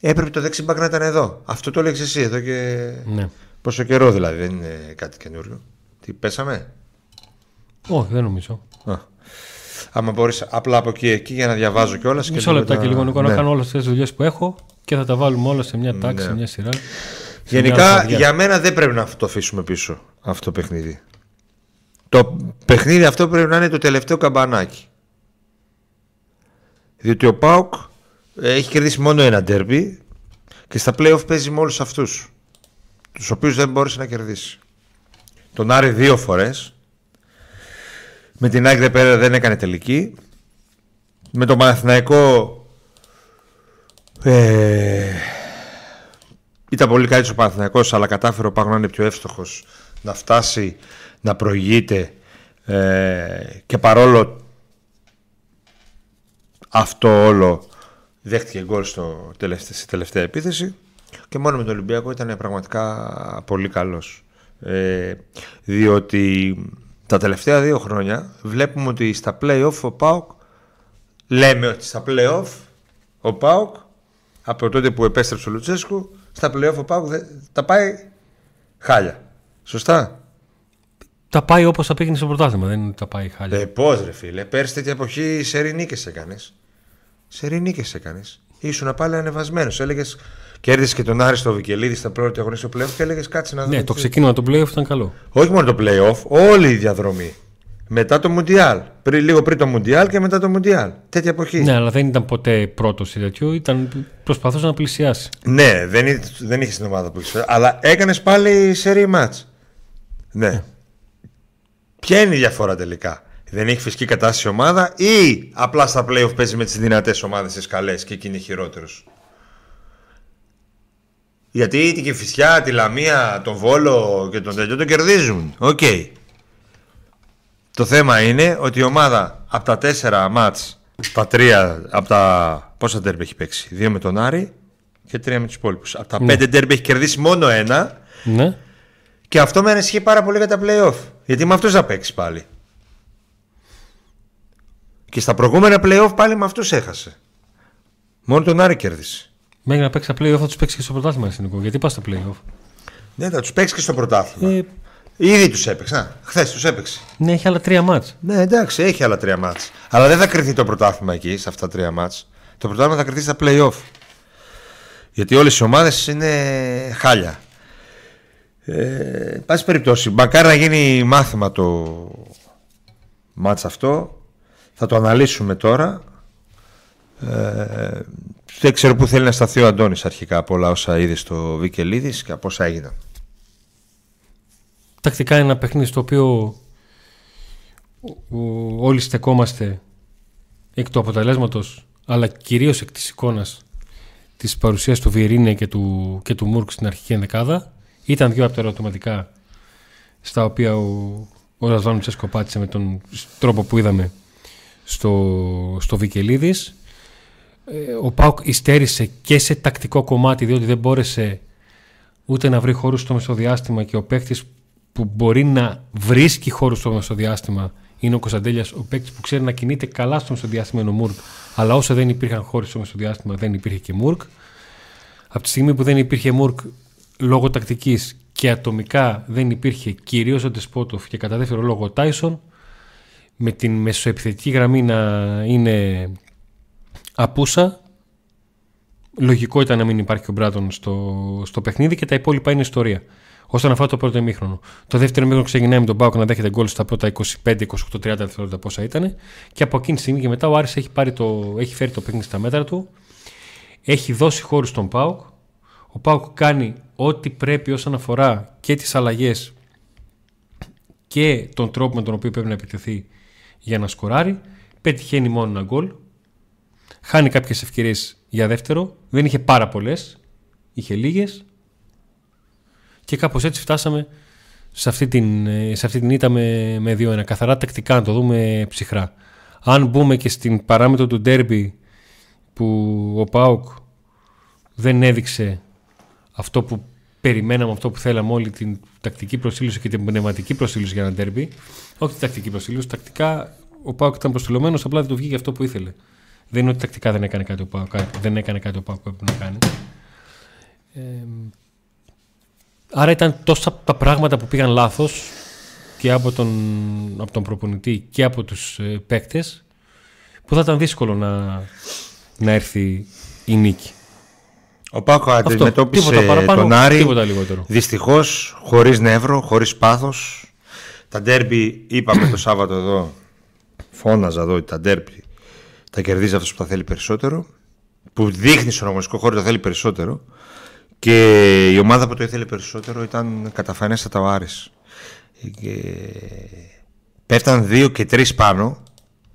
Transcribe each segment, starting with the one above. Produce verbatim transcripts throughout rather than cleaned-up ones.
έπρεπε το δεξιμπακ να ήταν εδώ. Αυτό το έλεγες εσύ εδώ και ναι. Πόσο καιρό δηλαδή, δεν είναι κάτι καινούριο. Τι πέσαμε? Όχι, δεν νομίζω. Α. Άμα μπορείς απλά από εκεί, εκεί για να διαβάζω κιόλας. Μισό λεπτά και λίγο να... να κάνω όλες τις δουλειές που έχω και θα τα βάλουμε όλα σε μια τάξη, ναι. σε μια σειρά. Γενικά για μένα δεν πρέπει να το αφήσουμε πίσω αυτό το παιχνίδι. Το παιχνίδι αυτό πρέπει να είναι το τελευταίο καμπανάκι. Διότι ο ΠΑΟΚ έχει κερδίσει μόνο ένα ντέρμπι και στα play-off παίζει με όλους αυτούς, τους οποίους δεν μπόρεσε να κερδίσει. Τον Άρη δύο φορές. Με την ΑΕΚ δε πέρα δεν έκανε τελική. Με τον Παναθηναϊκό ε, ήταν πολύ καλύτερος ο Παναθηναϊκός, αλλά κατάφερε ο Πάγου να είναι πιο εύστοχος, να φτάσει, να προηγείται ε, και παρόλο αυτό όλο δέχτηκε γκολ στο τελευταία, στη τελευταία επίθεση. Και μόνο με τον Ολυμπιακό ήταν πραγματικά πολύ καλός, ε, διότι τα τελευταία δύο χρόνια βλέπουμε ότι στα play-off ο ΠΑΟΚ, λέμε ότι στα play-off ο ΠΑΟΚ από τότε που επέστρεψε ο Λουτσέσκου, στα play-off ο ΠΑΟΚ τα πάει χάλια. Σωστά. Τα πάει όπως τα πήγαινε στο πρωτάθλημα, δεν είναι ότι τα πάει χάλια. Ε, πώς ρε φίλε, πέρσι τέτοια εποχή σε ρινίκες έκανες. Σε ρινίκες έκανες. Ήσουν πάλι ανεβασμένος. Έλεγες, κέρδισε και τον Άρη στο Βικελίδη στα πρώτη αγωνία στο play-off και έλεγες κάτσε να δούμε. Ναι, το ξεκίνημα του play-off ήταν καλό. Όχι μόνο το play-off, όλη η διαδρομή. Μετά το Μουντιάλ. Πριν, λίγο πριν το Μουντιάλ και μετά το Μουντιάλ. Τέτοια εποχή. Ναι, αλλά δεν ήταν ποτέ πρώτος ή τέτοιο, ήταν προσπαθούσε να πλησιάσει. Ναι, δεν, δεν είχε την ομάδα που είχε. Αλλά έκανε πάλι σερί μάτς. Ναι. Ποια είναι η διαφορά τελικά? Δεν έχει φυσική κατάσταση η ομάδα ή απλά στα play-off παίζει με τις δυνατές ομάδες τις καλές και εκείνη χειρότερος? Γιατί την Κηφισιά, τη Λαμία, τον Βόλο και τον Τελειό τον κερδίζουν. Οκ. Okay. Το θέμα είναι ότι η ομάδα από τα τέσσερα μάτς, τα τρία από τα... πόσα ντέρμπι έχει παίξει? Δύο με τον Άρη και τρία με τους υπόλοιπους. Από τα ναι. πέντε ντέρμπι έχει κερδίσει μόνο ένα. Ναι. Και αυτό με ανησυχεί πάρα πολύ για τα play-off. Γιατί με αυτούς θα παίξει πάλι. Και στα προηγούμενα play-off πάλι με αυτούς έχασε. Μόνο τον Άρη κέρδισε. Μέχρι να παίξει τα play-off θα τους παίξει και στο πρωτάθλημα. Γιατί πας στο play-off? Ναι, θα τους παίξει και στο πρωτάθλημα. Ε... Ήδη τους έπαιξε. Χθες τους έπαιξε. Ναι, έχει άλλα τρία μάτς. Ναι, εντάξει, έχει άλλα τρία μάτς. Αλλά δεν θα κριθεί το πρωτάθλημα εκεί, σε αυτά τα τρία μάτς. Το πρωτάθλημα θα κριθεί στα play-off. Γιατί όλες οι ομάδες είναι χάλια. Ε, πάση περιπτώσει, μακάρι να γίνει μάθημα το μάτς αυτό. Θα το αναλύσουμε τώρα. Ε, δεν ξέρω πού θέλει να σταθεί ο Αντώνης αρχικά από όλα όσα είδε στο Βικελίδης και από όσα έγιναν. Τακτικά είναι ένα παιχνίδι στο οποίο όλοι στεκόμαστε εκ του αποτελέσματος, αλλά κυρίως εκ της εικόνας της παρουσίας του Βιεϊρίνια και του, του Μουργκ στην αρχική ενδεκάδα. Ήταν δύο από τα ερωτηματικά στα οποία ο, ο Ρασβάν Λουτσέσκου πάτησε με τον τρόπο που είδαμε στο, στο Βικελίδης. Ο ΠΑΟΚ υστέρησε και σε τακτικό κομμάτι, διότι δεν μπόρεσε ούτε να βρει χώρους στο μεσοδιάστημα και ο παίκτης που μπορεί να βρίσκει χώρους στο μεσοδιάστημα είναι ο Κωνσταντέλια, ο παίκτης που ξέρει να κινείται καλά στο μεσοδιάστημα είναι ο Μουργκ, αλλά όσο δεν υπήρχαν χώροι στο μεσοδιάστημα δεν υπήρχε και Μουργκ. Από τη στιγμή που δεν υπήρχε Μουργκ λόγω τακτικής και ατομικά δεν υπήρχε κυρίως ο Ντεσπότοφ και κατά δεύτερο λόγο ο Τάισον, με την μεσοεπιθετική γραμμή να είναι απούσα, λογικό ήταν να μην υπάρχει ο Μπράτον στο, στο παιχνίδι και τα υπόλοιπα είναι ιστορία. Όσον αφορά το πρώτο ημίχρονο. Το δεύτερο ημίχρονο ξεκινάει με τον Πάοκ να δέχεται γκολ στα πρώτα είκοσι πέντε είκοσι οκτώ τριάντα δευτερόλεπτα πόσα ήταν, και από εκείνη τη στιγμή και μετά ο Άρης έχει, πάρει το, έχει φέρει το παιχνίδι στα μέτρα του, έχει δώσει χώρου στον Πάοκ. Ο Πάοκ κάνει ό,τι πρέπει όσον αφορά και τις αλλαγές και τον τρόπο με τον οποίο πρέπει να επιτεθεί για να σκοράρει. Πετυχαίνει μόνο ένα γκολ. Χάνει κάποιες ευκαιρίες για δεύτερο. Δεν είχε πάρα πολλές. Είχε λίγες. Και κάπως έτσι φτάσαμε σε αυτή την, σε αυτή την ήττα με, με δύο ένα. Καθαρά τακτικά, να το δούμε ψυχρά. Αν μπούμε και στην παράμετρο του ντέρμπι που ο ΠΑΟΚ δεν έδειξε αυτό που περιμέναμε, αυτό που θέλαμε όλοι, την τακτική προσήλωση και την πνευματική προσήλωση για ένα ντέρμπι. Όχι την τακτική προσήλωση, τακτικά ο ΠΑΟΚ ήταν προσιλωμένος, απλά δεν του βγήκε αυτό που ήθελε. Δεν είναι ότι τακτικά δεν έκανε κάτι ο ΠΑΟΚ, δεν έκανε κάτι ο ΠΑΟΚ που έπρεπε να κάνει. Ε, άρα ήταν τόσα τα πράγματα που πήγαν λάθος και από τον, από τον προπονητή και από τους ε, παίκτες, που θα ήταν δύσκολο να, να έρθει η νίκη. Ο ΠΑΟΚ αντιμετώπισε παραπάνω, τον Άρη, δυστυχώς, χωρίς νεύρο, χωρίς πάθος. Τα ντέρμπι, είπαμε το Σάββατο εδώ, φώναζα εδώ ότι τα ντέρμπι τα κερδίζει αυτός που τα θέλει περισσότερο, που δείχνει στον αγωνιστικό χώρο τα θέλει περισσότερο, και η ομάδα που το ήθελε περισσότερο ήταν καταφανέστατα ο Άρης. Και... πέφταν δύο και τρεις πάνω,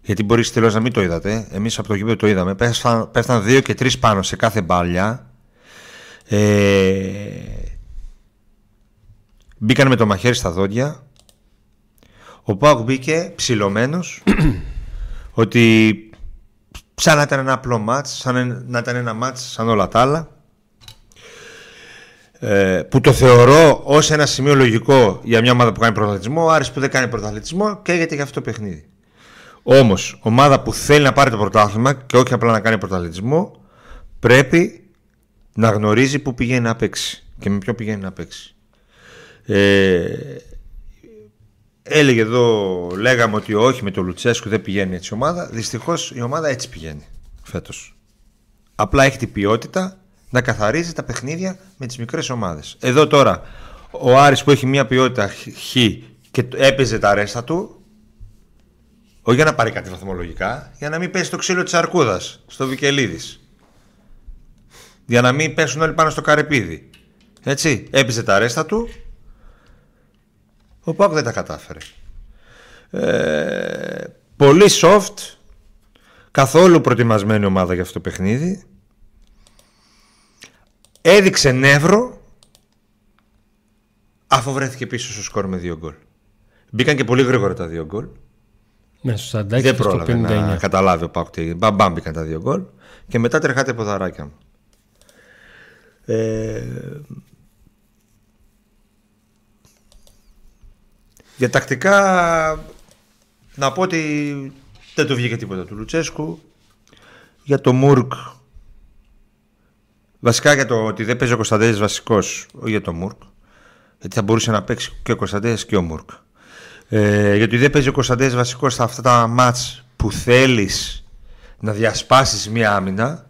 γιατί μπορείς τελώς να μην το είδατε, εμείς από το γήπεδο το είδαμε, πέφταν, πέφταν δύο και τρεις πάνω σε κάθε μπάλια. Ε... Μπήκαν με το μαχαίρι στα δόντια. Ο ΠΑΟΚ μπήκε ψηλωμένος ότι σαν να ήταν ένα απλό μάτς, σαν να ήταν ένα μάτς σαν όλα τα άλλα, ε, που το θεωρώ ως ένα σημείο λογικό για μια ομάδα που κάνει πρωταθλητισμό. Ο Άρης που δεν κάνει πρωταθλητισμό καίγεται για αυτό το παιχνίδι. Όμως ομάδα που θέλει να πάρει το πρωτάθλημα και όχι απλά να κάνει πρωταθλητισμό, πρέπει να γνωρίζει που πηγαίνει να παίξει και με ποιο πηγαίνει να παίξει. Ε, Έλεγε εδώ, λέγαμε ότι όχι, με το Λουτσέσκου δεν πηγαίνει έτσι η ομάδα. Δυστυχώς η ομάδα έτσι πηγαίνει φέτος. Απλά έχει την ποιότητα να καθαρίζει τα παιχνίδια με τις μικρές ομάδες. Εδώ τώρα ο Άρης που έχει μια ποιότητα χ και έπαιζε τα ρέστα του, όχι για να πάρει κάτι βαθμολογικά, για να μην πέσει το ξύλο της αρκούδας στο Βικελίδης, για να μην πέσουν όλοι πάνω στο καρεπίδι. Έτσι, έπαιζε τα ρέστα του. Ο ΠΑΟΚ δεν τα κατάφερε. Ε, πολύ soft, καθόλου προετοιμασμένη ομάδα για αυτό το παιχνίδι. Έδειξε νεύρο, αφού βρέθηκε πίσω στο σκορ με δύο γκολ. Μπήκαν και πολύ γρήγορα τα δύο γκολ. Δεν πρόλαβε να καταλάβει ο ΠΑΟΚ τι. Μπαμπαμ μπήκαν τα δύο γκολ και μετά τρεχάτε ποδαράκια μου. Ε, Για τακτικά να πω ότι δεν του βγήκε τίποτα του Λουτσέσκου. Για το Μουργκ, βασικά για το ότι δεν παίζει ο Κωνσταντέλιας βασικός, όχι για το Μουργκ, γιατί θα μπορούσε να παίξει και ο Κωνσταντέλιας και ο Μουργκ. Ε, γιατί δεν παίζει ο Κωνσταντέλιας βασικός στα αυτά τα μάτς που θέλεις να διασπάσεις μία άμυνα.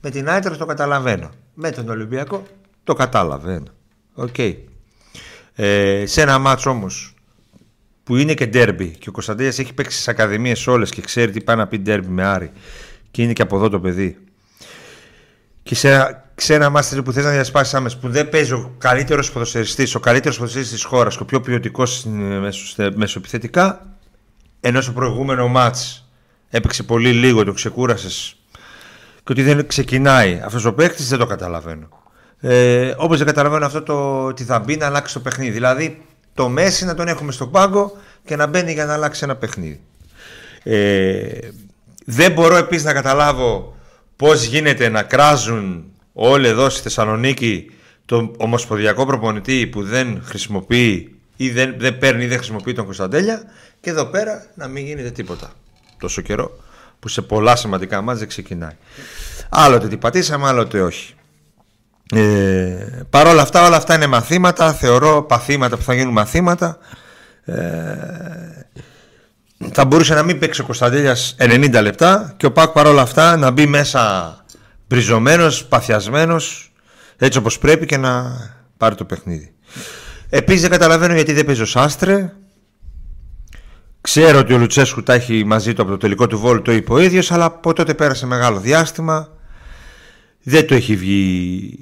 Με την Αίντρακτ το καταλαβαίνω. Με τον Ολυμπιακό το καταλαβαίνω. Οκ. Okay. Ε, σε ένα μάτς όμως που είναι και ντέρμπι και ο Κωνσταντέλιας έχει παίξει στις ακαδημίες όλες και ξέρει τι πάει να πει ντέρμπι με Άρη, και είναι και από εδώ το παιδί, και σε, σε ένα μάτς που θες να διασπάσεις άμεσα, που δεν παίζει ο καλύτερος ποδοσφαιριστής, ο καλύτερος ποδοσφαιριστής της χώρας και ο πιο ποιοτικός μεσοεπιθετικά, ενώ στο προηγούμενο μάτς έπαιξε πολύ λίγο, το ξεκούρασες, και ότι δεν ξεκινάει αυτός ο παίκτης, δεν το καταλαβαίνω. Ε, όπως δεν καταλαβαίνω αυτό το ότι θα μπει να αλλάξει το παιχνίδι. Δηλαδή το Μέση να τον έχουμε στον πάγκο και να μπαίνει για να αλλάξει ένα παιχνίδι. ε, Δεν μπορώ επίσης να καταλάβω πώς γίνεται να κράζουν όλοι εδώ στη Θεσσαλονίκη τον ομοσπονδιακό προπονητή που δεν χρησιμοποιεί ή δεν, δεν παίρνει ή δεν χρησιμοποιεί τον Κωνσταντέλια, και εδώ πέρα να μην γίνεται τίποτα τόσο καιρό που σε πολλά σημαντικά μάτς δεν ξεκινάει. Άλλοτε την πατήσαμε, άλλοτε όχι. Ε, Παρ' όλα αυτά, όλα αυτά είναι μαθήματα, θεωρώ, παθήματα που θα γίνουν μαθήματα. ε, Θα μπορούσε να μην παίξει ο Κωνσταντέλιας ενενήντα λεπτά και ο ΠΑΟΚ παρόλα αυτά να μπει μέσα μπριζωμένος, παθιασμένος, έτσι όπως πρέπει, και να πάρει το παιχνίδι. Επίσης δεν καταλαβαίνω γιατί δεν παίζει ο Σάστρε. Ξέρω ότι ο Λουτσέσκου τα έχει μαζί του από το τελικό του Βόλου, το είπε ο ίδιος, αλλά από τότε πέρασε μεγάλο διάστημα. Δεν το έχει βγει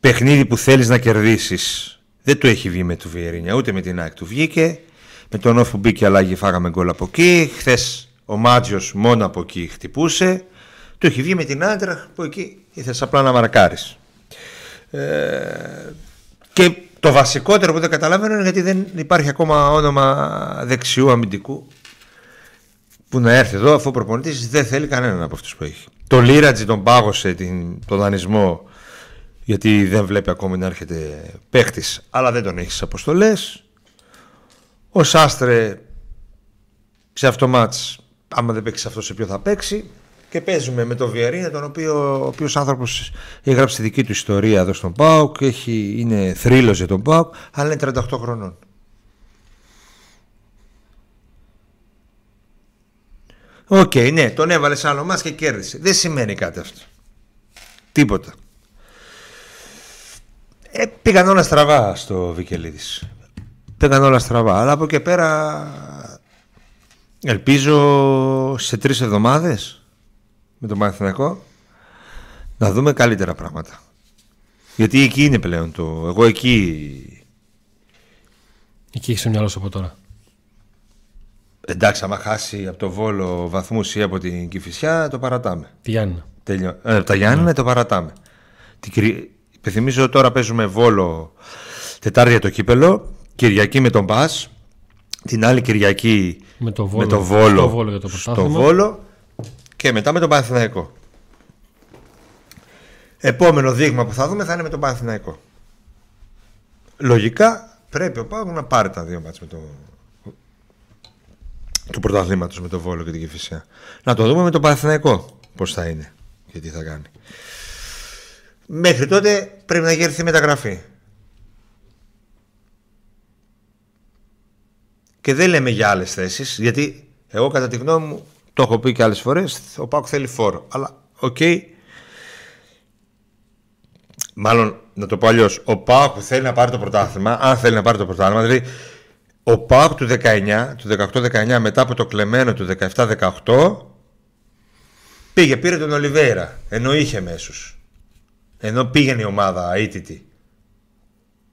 παιχνίδι που θέλεις να κερδίσεις. Δεν το έχει βγει με του Βιεϊρίνια, ούτε με την ΑΕΚ του βγήκε. Με τον Όφου μπήκε αλλαγή, φάγαμε γκολ από εκεί. Χθες ο Μάντζιος μόνο από εκεί χτυπούσε. Το έχει βγει με την Άντρα που εκεί ήθελες απλά να μαρκάρεις. ε, Και το βασικότερο που δεν καταλαβαίνω είναι γιατί δεν υπάρχει ακόμα όνομα δεξιού αμυντικού που να έρθει εδώ, αφού ο προπονητής δεν θέλει κανέναν από αυτούς που έχει. Το Λίρατζι τον πάγωσε την, τον δανεισμό, γιατί δεν βλέπει ακόμη να έρχεται παίχτης, αλλά δεν τον έχει στις αποστολές. Ο Σάστρε σε αυτό μάτς, άμα δεν παίξει αυτό, σε ποιο θα παίξει. και παίζουμε με τον Βιεϊρίνια, τον οποίο ο οποίος άνθρωπος έχει γράψει τη δική του ιστορία εδώ στον ΠΑΟΚ, έχει, είναι θρύλος για τον ΠΑΟΚ, αλλά είναι τριάντα οκτώ χρονών. Οκ, okay, ναι, τον έβαλε σαν ομάς και κέρδισε. Δεν σημαίνει κάτι αυτό. Τίποτα. Ε, πήγαν όλα στραβά στο Βικελίδης. Πήγαν όλα στραβά, αλλά από εκεί πέρα ελπίζω σε τρεις εβδομάδες με τον Παναθηναϊκό να δούμε καλύτερα πράγματα. Γιατί εκεί είναι πλέον το... Εγώ εκεί... Εκεί έχεις το μυαλό σου από τώρα. Εντάξει, άμα χάσει από το Βόλο βαθμούς ή από την Κηφισιά, το παρατάμε. Τη Γιάννηνα. Τελειο... Ε, τα Γιάννηνα, mm. το παρατάμε. Την... Υπενθυμίζω τώρα παίζουμε Βόλο Τετάρτη για το κύπελο, Κυριακή με τον Πας, την άλλη Κυριακή με το Βόλο, με το Βόλο, το Βόλο για το στο Βόλο και μετά με τον Παναθηναϊκό. Επόμενο δείγμα που θα δούμε θα είναι με τον Παναθηναϊκό. Λογικά πρέπει ο Πάγου να πάρει τα δύο μάτς με το... του πρωταθλήματος με τον Βόλο και την Κηφισιά. Να το δούμε με τον Παναθηναϊκό πώς θα είναι και τι θα κάνει. Μέχρι τότε πρέπει να γέρθει η μεταγραφή. Και δεν λέμε για άλλες θέσεις, γιατί εγώ κατά τη γνώμη μου, το έχω πει και άλλες φορές, ο ΠΑΟΚ θέλει φόρο. Αλλά οκ, okay. Μάλλον να το πω αλλιώς, ο ΠΑΟΚ που θέλει να πάρει το πρωτάθλημα, αν θέλει να πάρει το πρωτάθλημα, δηλαδή ο ΠΑΟΚ του δεκαεννιά, του δεκαοκτώ δεκαεννιά, μετά από το κλεμμένο του δεκαεπτά δεκαοκτώ, πήγε, πήρε τον Ολιβέιρα, ενώ είχε μέσους. Ενώ πήγαινε η ομάδα αίτητη.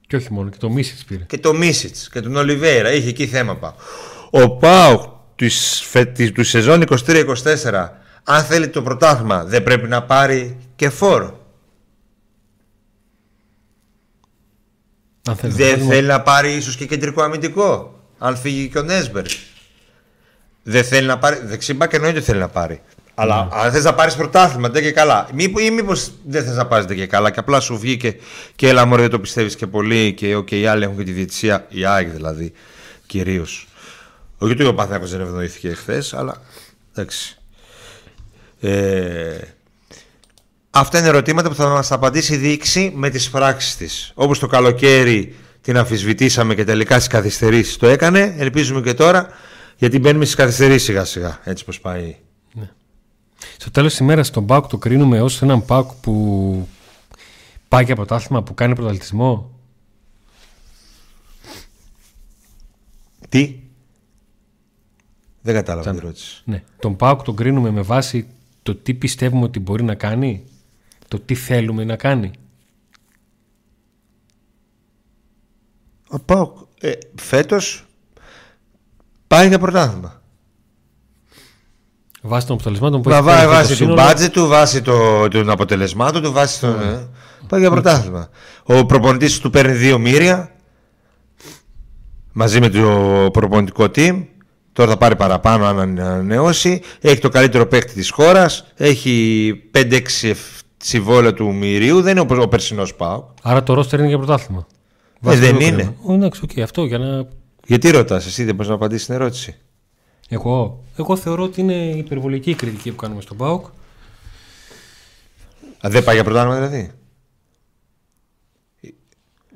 Και όχι μόνο, και το Μίσιτς πήρε. Και το Μίσιτς και τον Ολιβέιρα, είχε εκεί θέμα πάω. Ο ΠΑΟΚ του σεζόν είκοσι τρία είκοσι τέσσερα, αν θέλει το πρωτάθλημα, δεν πρέπει να πάρει και φόρο. Θέλει, δεν θέλει μόνο να πάρει ίσως και κεντρικό αμυντικό, αν φύγει και ο Νέσμπερ. Δεν θέλει να πάρει δεξιμπάκ, εννοείται θέλει να πάρει. Αλλά mm. αν θες να πάρεις πρωτάθλημα, ντε και καλά. Ή μήπως δεν θες να πάρεις ντε και καλά, και απλά σου βγήκε και έλα μωρέ, δεν το πιστεύεις και πολύ. Και okay, οι άλλοι έχουν και τη διαιτησία. Η ΑΕΚ δηλαδή κυρίως. Όχι ότι ο Παναθηναϊκός δεν ευνοήθηκε χθες, αλλά εντάξει. Ε, αυτά είναι ερωτήματα που θα μας απαντήσει η διοίκηση με τις πράξεις της. Όπως το καλοκαίρι την αμφισβητήσαμε και τελικά στις καθυστερήσεις το έκανε, ελπίζουμε και τώρα, γιατί μπαίνουμε στις καθυστερήσεις σιγά σιγά, έτσι πως πάει. Στο τέλος της ημέρας τον ΠΑΟΚ το κρίνουμε ως έναν ΠΑΟΚ που πάει για πρωτάθλημα, που κάνει πρωταθλητισμό. Τι? Δεν κατάλαβα την ερώτηση. Ναι. Τον ΠΑΟΚ τον κρίνουμε με βάση το τι πιστεύουμε ότι μπορεί να κάνει, το τι θέλουμε να κάνει. Ο ΠΑΟΚ ε, φέτος πάει για πρωτάθλημα. Βάσει των αποτελεσμάτων που έχει κάνει. Βάσει του μπάτζετ του, βάσει των αποτελεσμάτων του, βάσει των. Mm. Ε, πάει για πρωτάθλημα. Mm. Ο προπονητής του παίρνει δύο μοίρια μαζί με το προπονητικό team. Τώρα θα πάρει παραπάνω αν ανανεώσει. Έχει το καλύτερο παίκτη της χώρας. Έχει πέντε έξι συμβόλαια του μοιρίου. Δεν είναι ο περσινός ΠΑΟΚ. Άρα το ρόστερ είναι για πρωτάθλημα. Ε, δεν είναι. Εντάξει, okay, αυτό για να. Γιατί ρωτάς, εσύ δεν μπορείς να απαντήσεις την ερώτηση. Εγώ, εγώ θεωρώ ότι είναι υπερβολική η κριτική που κάνουμε στον ΠΑΟΚ. Α, δεν πάει για πρωτάθλημα δηλαδή.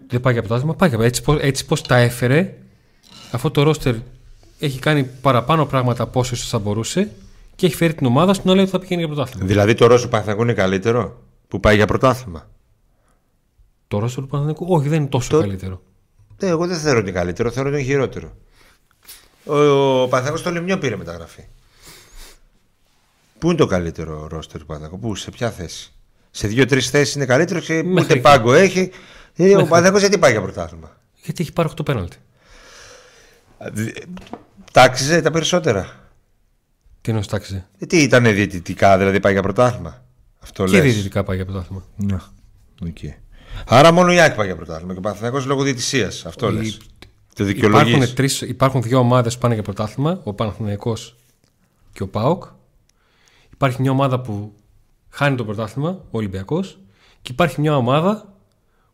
Δεν πάει για πρωτάθλημα, πάει για πρωτάθλημα. Έτσι πώς τα έφερε, αυτό το ρόστερ έχει κάνει παραπάνω πράγματα από όσο θα μπορούσε και έχει φέρει την ομάδα στην όλη ότι θα πηγαίνει για πρωτάθλημα. Δηλαδή το ρόστερ του Παναθηναϊκού είναι καλύτερο που πάει για πρωτάθλημα. Το ρόστερ του Παναθηναϊκού, όχι, δεν είναι τόσο το... καλύτερο. Ναι, εγώ δεν θεωρώ ότι είναι καλύτερο, θεωρώ ότι είναι χειρότερο. Ο, ο Παναθηναϊκός στο Λιμνιό πήρε μεταγραφή. Πού είναι το καλύτερο ρόστερ του Παναθηναϊκού, πού, σε ποια θέση? Σε δύο-τρεις θέσεις είναι καλύτερο και μέχρι ούτε εκεί πάγκο έχει. Μέχρι. Ο Παναθηναϊκός γιατί πάει για πρωτάθλημα? Γιατί έχει πάρει το πέναλτι. Τάξιζε τα περισσότερα. Τι εννοείς τάξιζε? Τι ήταν διαιτητικά, δηλαδή πάει για πρωτάθλημα? Αυτό και λες. Διαιτητικά πάει για πρωτάθλημα. Να. Okay. Άρα μόνο η ΑΕΚ πάει για πρωτάθλημα και ο Παναθηναϊκός λόγω διαιτησίας. Αυτό η... λες. Υπάρχουν, τρεις, υπάρχουν δύο ομάδες που πάνε για πρωτάθλημα, ο Παναθηναϊκός και ο ΠΑΟΚ. Υπάρχει μια ομάδα που χάνει το πρωτάθλημα, ο Ολυμπιακός. Και υπάρχει μια ομάδα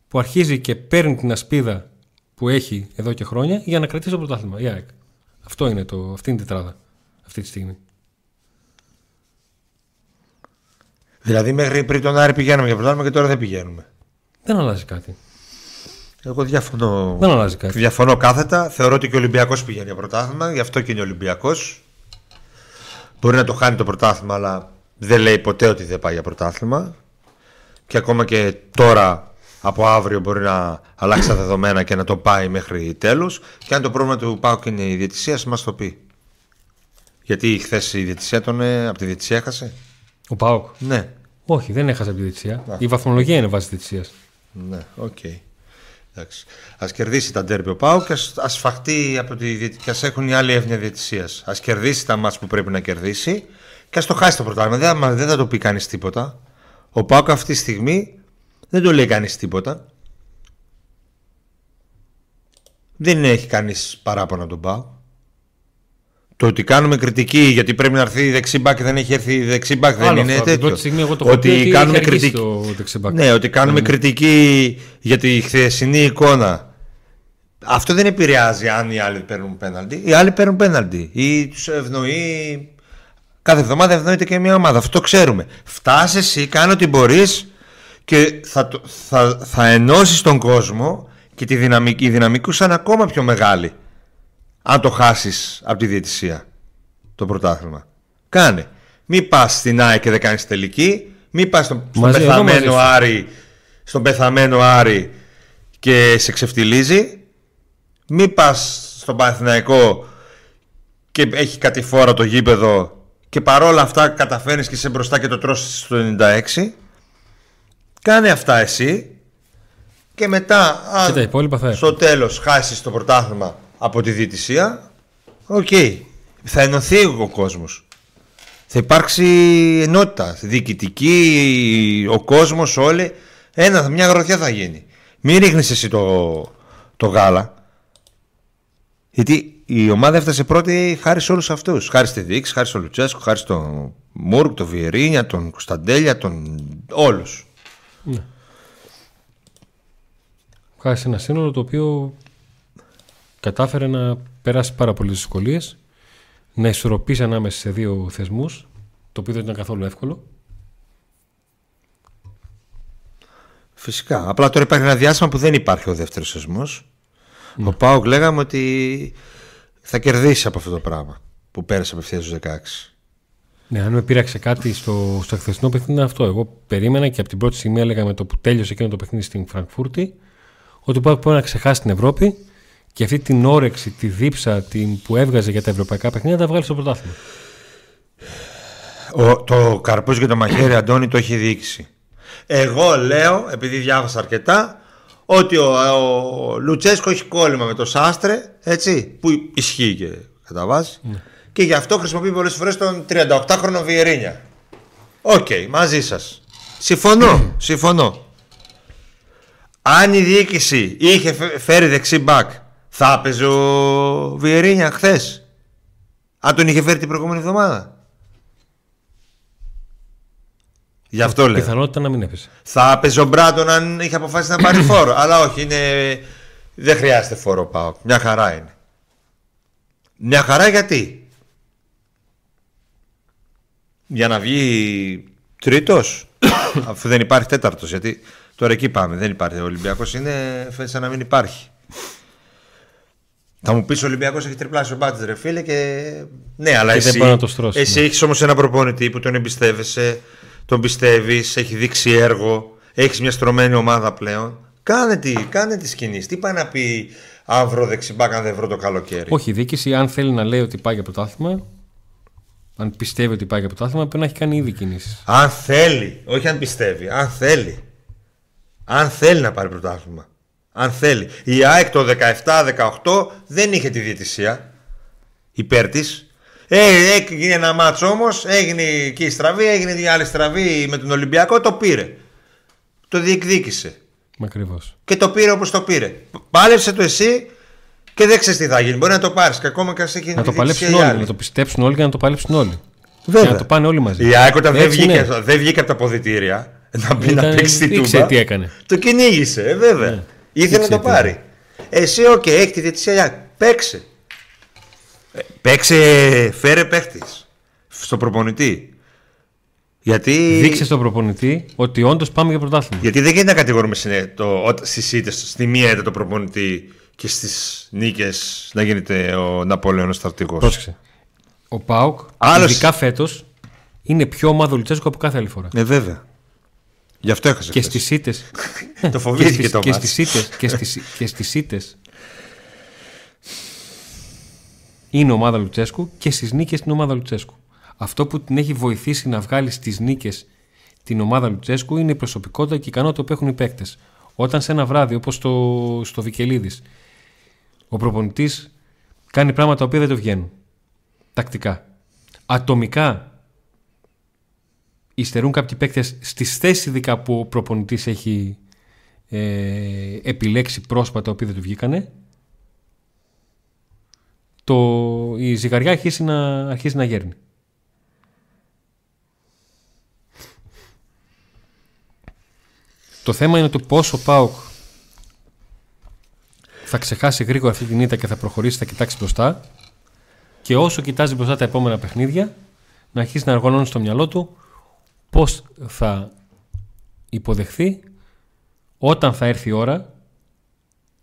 που αρχίζει και παίρνει την ασπίδα που έχει εδώ και χρόνια για να κρατήσει το πρωτάθλημα, η ΑΕΚ. Αυτό είναι το, αυτή είναι η τετράδα αυτή τη στιγμή. Δηλαδή μέχρι πριν τον Άρη πηγαίναμε για πρωτάθλημα και τώρα δεν πηγαίνουμε. Δεν αλλάζει κάτι. Εγώ διαφωνώ. Δεν αλλάζει κάτι. Διαφωνώ κάθετα. Θεωρώ ότι και ο Ολυμπιακός πηγαίνει για πρωτάθλημα, γι' αυτό και είναι Ολυμπιακός. Μπορεί να το χάνει το πρωτάθλημα, αλλά δεν λέει ποτέ ότι δεν πάει για πρωτάθλημα. Και ακόμα και τώρα, από αύριο, μπορεί να αλλάξει τα δεδομένα και να το πάει μέχρι τέλος. Και αν το πρόβλημα του ΠΑΟΚ είναι η διαιτησία, μας το πει. Γιατί χθες η διαιτησία τον από τη διαιτησία έχασε. Ο ΠΑΟΚ. Ναι. Όχι, δεν έχασε από τη διαιτησία. Η βαθμολογία είναι βάση διαιτησίας. Ναι, οκ. Okay. Ας κερδίσει τα ντέρμπι ο ΠΑΟΚ και ας, ας φαχτεί από τη, και ας έχουν οι άλλοι εύνοια διαιτησίας. Ας κερδίσει τα μάτς που πρέπει να κερδίσει και ας το χάσει το πρωτάθλημα. Δεν, δεν θα το πει κανείς τίποτα. Ο ΠΑΟΚ αυτή τη στιγμή δεν το λέει κανείς τίποτα. Δεν έχει κανείς παράπονα τον ΠΑΟΚ. Το ότι κάνουμε κριτική γιατί πρέπει να έρθει η δεξιμπάκ, δεν έχει έρθει η δεξιμπάκ, δεν είναι αυτό, τέτοιο. Στιγμή, εγώ το ότι ότι κάνουμε κριτική. Ναι, ότι κάνουμε ναι. κριτική για τη χθεσινή εικόνα. Αυτό δεν επηρεάζει αν οι άλλοι παίρνουν πέναλτι. Οι άλλοι παίρνουν πέναλτι. Ή τους ευνοεί. Κάθε εβδομάδα ευνοείται και μια ομάδα. Αυτό ξέρουμε. Φτάσεις εσύ, κάνε ό,τι μπορείς και θα, θα, θα ενώσεις τον κόσμο και τη δυναμική, η δυναμική σαν ακόμα πιο μεγάλη. Αν το χάσεις από τη διαιτησία το πρωτάθλημα, κάνε. Μην πας στην ΑΕΚ και δεν κάνεις τελική. Μην πας στο, στον, πεθαμένο Άρη, στον πεθαμένο Άρη και σε ξεφτιλίζει. Μην πας στον Παναθηναϊκό και έχει κατηφόρα το γήπεδο και παρόλα αυτά καταφέρνεις και σε μπροστά και το τρώσεις στο ενενήντα έξι. Κάνε αυτά εσύ και μετά αν και στο τέλος χάσεις το πρωτάθλημα από τη διαιτησία, οκ. Okay. Θα ενωθεί ο κόσμος. Θα υπάρξει ενότητα. Διοικητική, ο κόσμος, όλοι. Ένα, μια γροθιά θα γίνει. Μην ρίχνεις εσύ το, το γάλα. Γιατί η ομάδα έφτασε πρώτη χάρη σε όλους αυτούς. Χάρη στη διοίκηση, χάρη στο Λουτσέσκου, χάρη στον Μουργκ, τον Βιεϊρίνια, τον Κωνσταντέλια, τον όλους. Ναι. Χάρη σε ένα σύνολο το οποίο κατάφερε να περάσει πάρα πολλές δυσκολίες, να ισορροπήσει ανάμεσα σε δύο θεσμούς, το οποίο δεν ήταν καθόλου εύκολο. Φυσικά. Απλά τώρα υπάρχει ένα διάστημα που δεν υπάρχει ο δεύτερος θεσμός. Ναι. Ο ΠΑΟΚ λέγαμε ότι θα κερδίσει από αυτό το πράγμα που πέρασε απευθείας στους δεκαέξι. Ναι, αν με πείραξε κάτι στο, στο χθεσινό παιχνίδι είναι αυτό. Εγώ περίμενα και από την πρώτη στιγμή έλεγα με το που τέλειωσε εκείνο το παιχνίδι στην Φραγκφούρτη ότι ο ΠΑΟΚ μπορεί να ξεχάσει την Ευρώπη. Και αυτή την όρεξη, τη δίψα την που έβγαζε για τα ευρωπαϊκά παιχνίδια, τα βγάλει στο πρωτάθλημα. Το καρπούζι και το μαχαίρι, Αντώνη, το έχει διοίκηση. Εγώ λέω, επειδή διάβασα αρκετά, ότι ο, ο Λουτσέσκο έχει κόλλημα με το Σάστρε, έτσι, που ισχύει και κατά βάση, ναι. Και γι' αυτό χρησιμοποιεί πολλές φορές τον τριανταοκτάχρονο Βιεϊρίνια. Οκ, okay, μαζί σας. Συμφωνώ, συμφωνώ. Αν η διοίκηση είχε φέρει δεξί μπακ, θα έπαιζε ο Βιεϊρίνια χθες, αν τον είχε φέρει την προηγούμενη εβδομάδα? Γι' αυτό λέω. Πιθανότητα να μην έπαιζε. Θα έπαιζε ο Brighton αν είχε αποφάσει να πάρει φόρο. Αλλά όχι, είναι... δεν χρειάζεται φόρο πάω. Μια χαρά είναι. Μια χαρά γιατί? Για να βγει τρίτος, αφού δεν υπάρχει τέταρτος. Γιατί τώρα εκεί πάμε, δεν υπάρχει. Ο Ολυμπιακός είναι... φαίνεται σαν να μην υπάρχει. Θα μου πεις ο Ολυμπιακός έχει τριπλάσιο μπάτζετ, ρε φίλε, και... ναι, αλλά και εσύ, δεν το στρώσει, εσύ ναι. έχεις όμως ένα προπονητή που τον εμπιστεύεσαι, τον πιστεύεις, έχει δείξει έργο, έχεις μια στρωμένη ομάδα πλέον. Κάνε τι, κάνε τις κινήσεις. Τι πάει να πει αν βρω δεξιμπάκ, αν δεν βρω το καλοκαίρι? Όχι, η διοίκηση αν θέλει να λέει ότι πάει για πρωτάθλημα, αν πιστεύει ότι πάει για πρωτάθλημα, πρέπει να έχει κάνει ήδη κινήσεις. Αν θέλει, όχι αν πιστεύει, αν θέλει. Αν θέλει να πάρει πρωτάθλημα. Αν θέλει. Η ΑΕΚ το δεκαεπτά δεκαοκτώ δεν είχε τη διαιτησία υπέρ της. Ε, έγινε ένα μάτσο όμως, έγινε και η στραβή, έγινε η άλλη στραβή με τον Ολυμπιακό, το πήρε. Το διεκδίκησε. Ακριβώς. Και το πήρε όπως το πήρε. Πάλεψε το εσύ και δεν ξέρεις τι θα γίνει. Μπορεί να το πάρεις και ακόμα και ας έχει να το παλέψουν όλοι. Να το πιστέψουν όλοι και να το παλέψουν όλοι. Βέβαια. Και να το πάνε όλοι μαζί. Η ΑΕΚ όταν δεν βγήκε, δεν βγήκε από τα αποδυτήρια να πει να παίξει την τούμπα, το κυνήγησε, ε, βέβαια. Ναι. Ήθελε να το πάρει. Εσύ, οκ, okay, έχει τη διαιτησία. Παίξε. Παίξε, φέρε παίχτης. Στον προπονητή. Γιατί... Δείξε στον προπονητή ότι όντως πάμε για πρωτάθλημα. Γιατί δεν γίνεται να κατηγορούμε στις ήττες, στη μία ήττα το προπονητή και στις νίκες να γίνεται ο Ναπολέονος τακτικός. Πρόσεξε. Ο ΠΑΟΚ, άλλος... ειδικά φέτος, είναι πιο ομάδα Λουτσέσκου από κάθε άλλη φορά. Ναι, βέβαια. Γι' αυτό έχασε. Και στις ήττες. Το φοβήθηκε το μάτς. Και στις ήττες. Είναι ομάδα Λουτσέσκου και στις νίκες είναι ομάδα Λουτσέσκου. Αυτό που την έχει βοηθήσει να βγάλει στις νίκες την ομάδα Λουτσέσκου είναι η προσωπικότητα και η ικανότητα που έχουν οι παίκτες. Όταν σε ένα βράδυ, όπως στο, στο Βικελίδης, ο προπονητής κάνει πράγματα τα οποία δεν το βγαίνουν. Τακτικά. Ατομικά υστερούν κάποιοι παίκτες στις θέσεις ειδικά που ο προπονητής έχει ε, επιλέξει πρόσωπα τα οποία δεν του βγήκανε. Το, η ζυγαριά αρχίζει να, αρχίζει να γέρνει. Το θέμα είναι το πόσο ο ΠΑΟΚ θα ξεχάσει γρήγορα αυτή την ήττα και θα προχωρήσει, θα κοιτάξει μπροστά. Και όσο κοιτάζει μπροστά τα επόμενα παιχνίδια, να αρχίσει να αργωνώνει στο μυαλό του πώς θα υποδεχθεί όταν θα έρθει η ώρα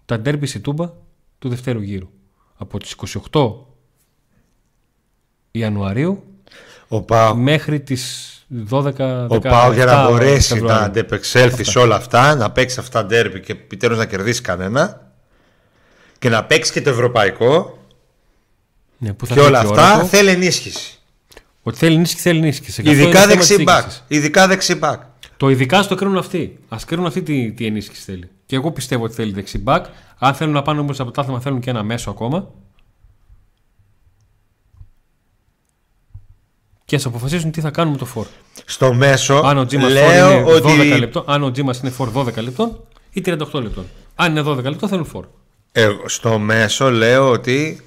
τα ντέρμπι στη Τούμπα του δευτέρου γύρου. Από τις είκοσι οκτώ Ιανουαρίου ο Πάο... μέχρι τις δώδεκα δεκαεπτά. Ο Πάο για να μπορέσει να αντεπεξέλθει σε όλα αυτά, να παίξει αυτά τα ντέρμπι και επιτέλους να κερδίσει κανένα και να παίξει και το ευρωπαϊκό. Ναι, που θα και όλα αυτά το... θέλει ενίσχυση. Ότι θέλει ενίσχυση, θέλει ενίσχυση. Ειδικά δεξιμπακ. Ειδικά δεξιμπακ. Το ειδικά στο κρίνουν αυτοί. Ας κρίνουν αυτοί τι, τι ενίσχυση θέλει. Και εγώ πιστεύω ότι θέλει δεξιμπακ. Αν θέλουν να πάνε όμως από τα άθλημα, θέλουν και ένα μέσο ακόμα. Και ας αποφασίσουν τι θα κάνουμε το φορ. Στο μέσο, αν ο Τζίμας είναι δώδεκα ότι... λεπτό, αν ο Τζίμας είναι φορ δώδεκα λεπτών ή τριάντα οκτώ λεπτών. Αν είναι δώδεκα λεπτό, θέλουν φορ. Ε, στο μέσο λέω ότι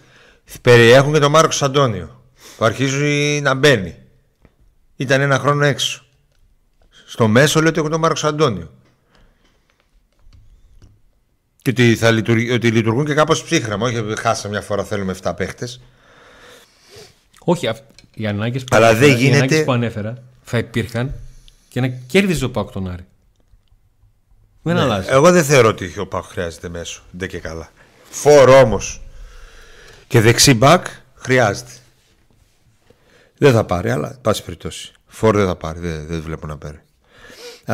περιέχουν και τον Μάρκος Αντώνιο που αρχίζει να μπαίνει. Ήταν ένα χρόνο έξω. Στο μέσο λέω ότι έχουν τον Μάρκος Αντώνιο. Και ότι, θα λειτουργ... ότι λειτουργούν και κάπως ψύχραμα. Όχι, χάσα μια φορά θέλουμε επτά παίχτες. Όχι, αυ... οι ανάγκες που, αλλά ανέφερα, δεν γίνεται... οι ανάγκες που ανέφερα θα υπήρχαν και να κέρδιζε ο ΠΑΟΚ τον Άρη. Δεν ναι, αλλάζει. Εγώ δεν θεωρώ ότι ο ΠΑΟΚ χρειάζεται μέσο. Δεν και καλά. Φορ όμως και δεξί μπακ χρειάζεται. Δεν θα πάρει, αλλά πάση περιπτώσει. Φορ δεν θα πάρει, δεν, δεν βλέπω να παίρνει.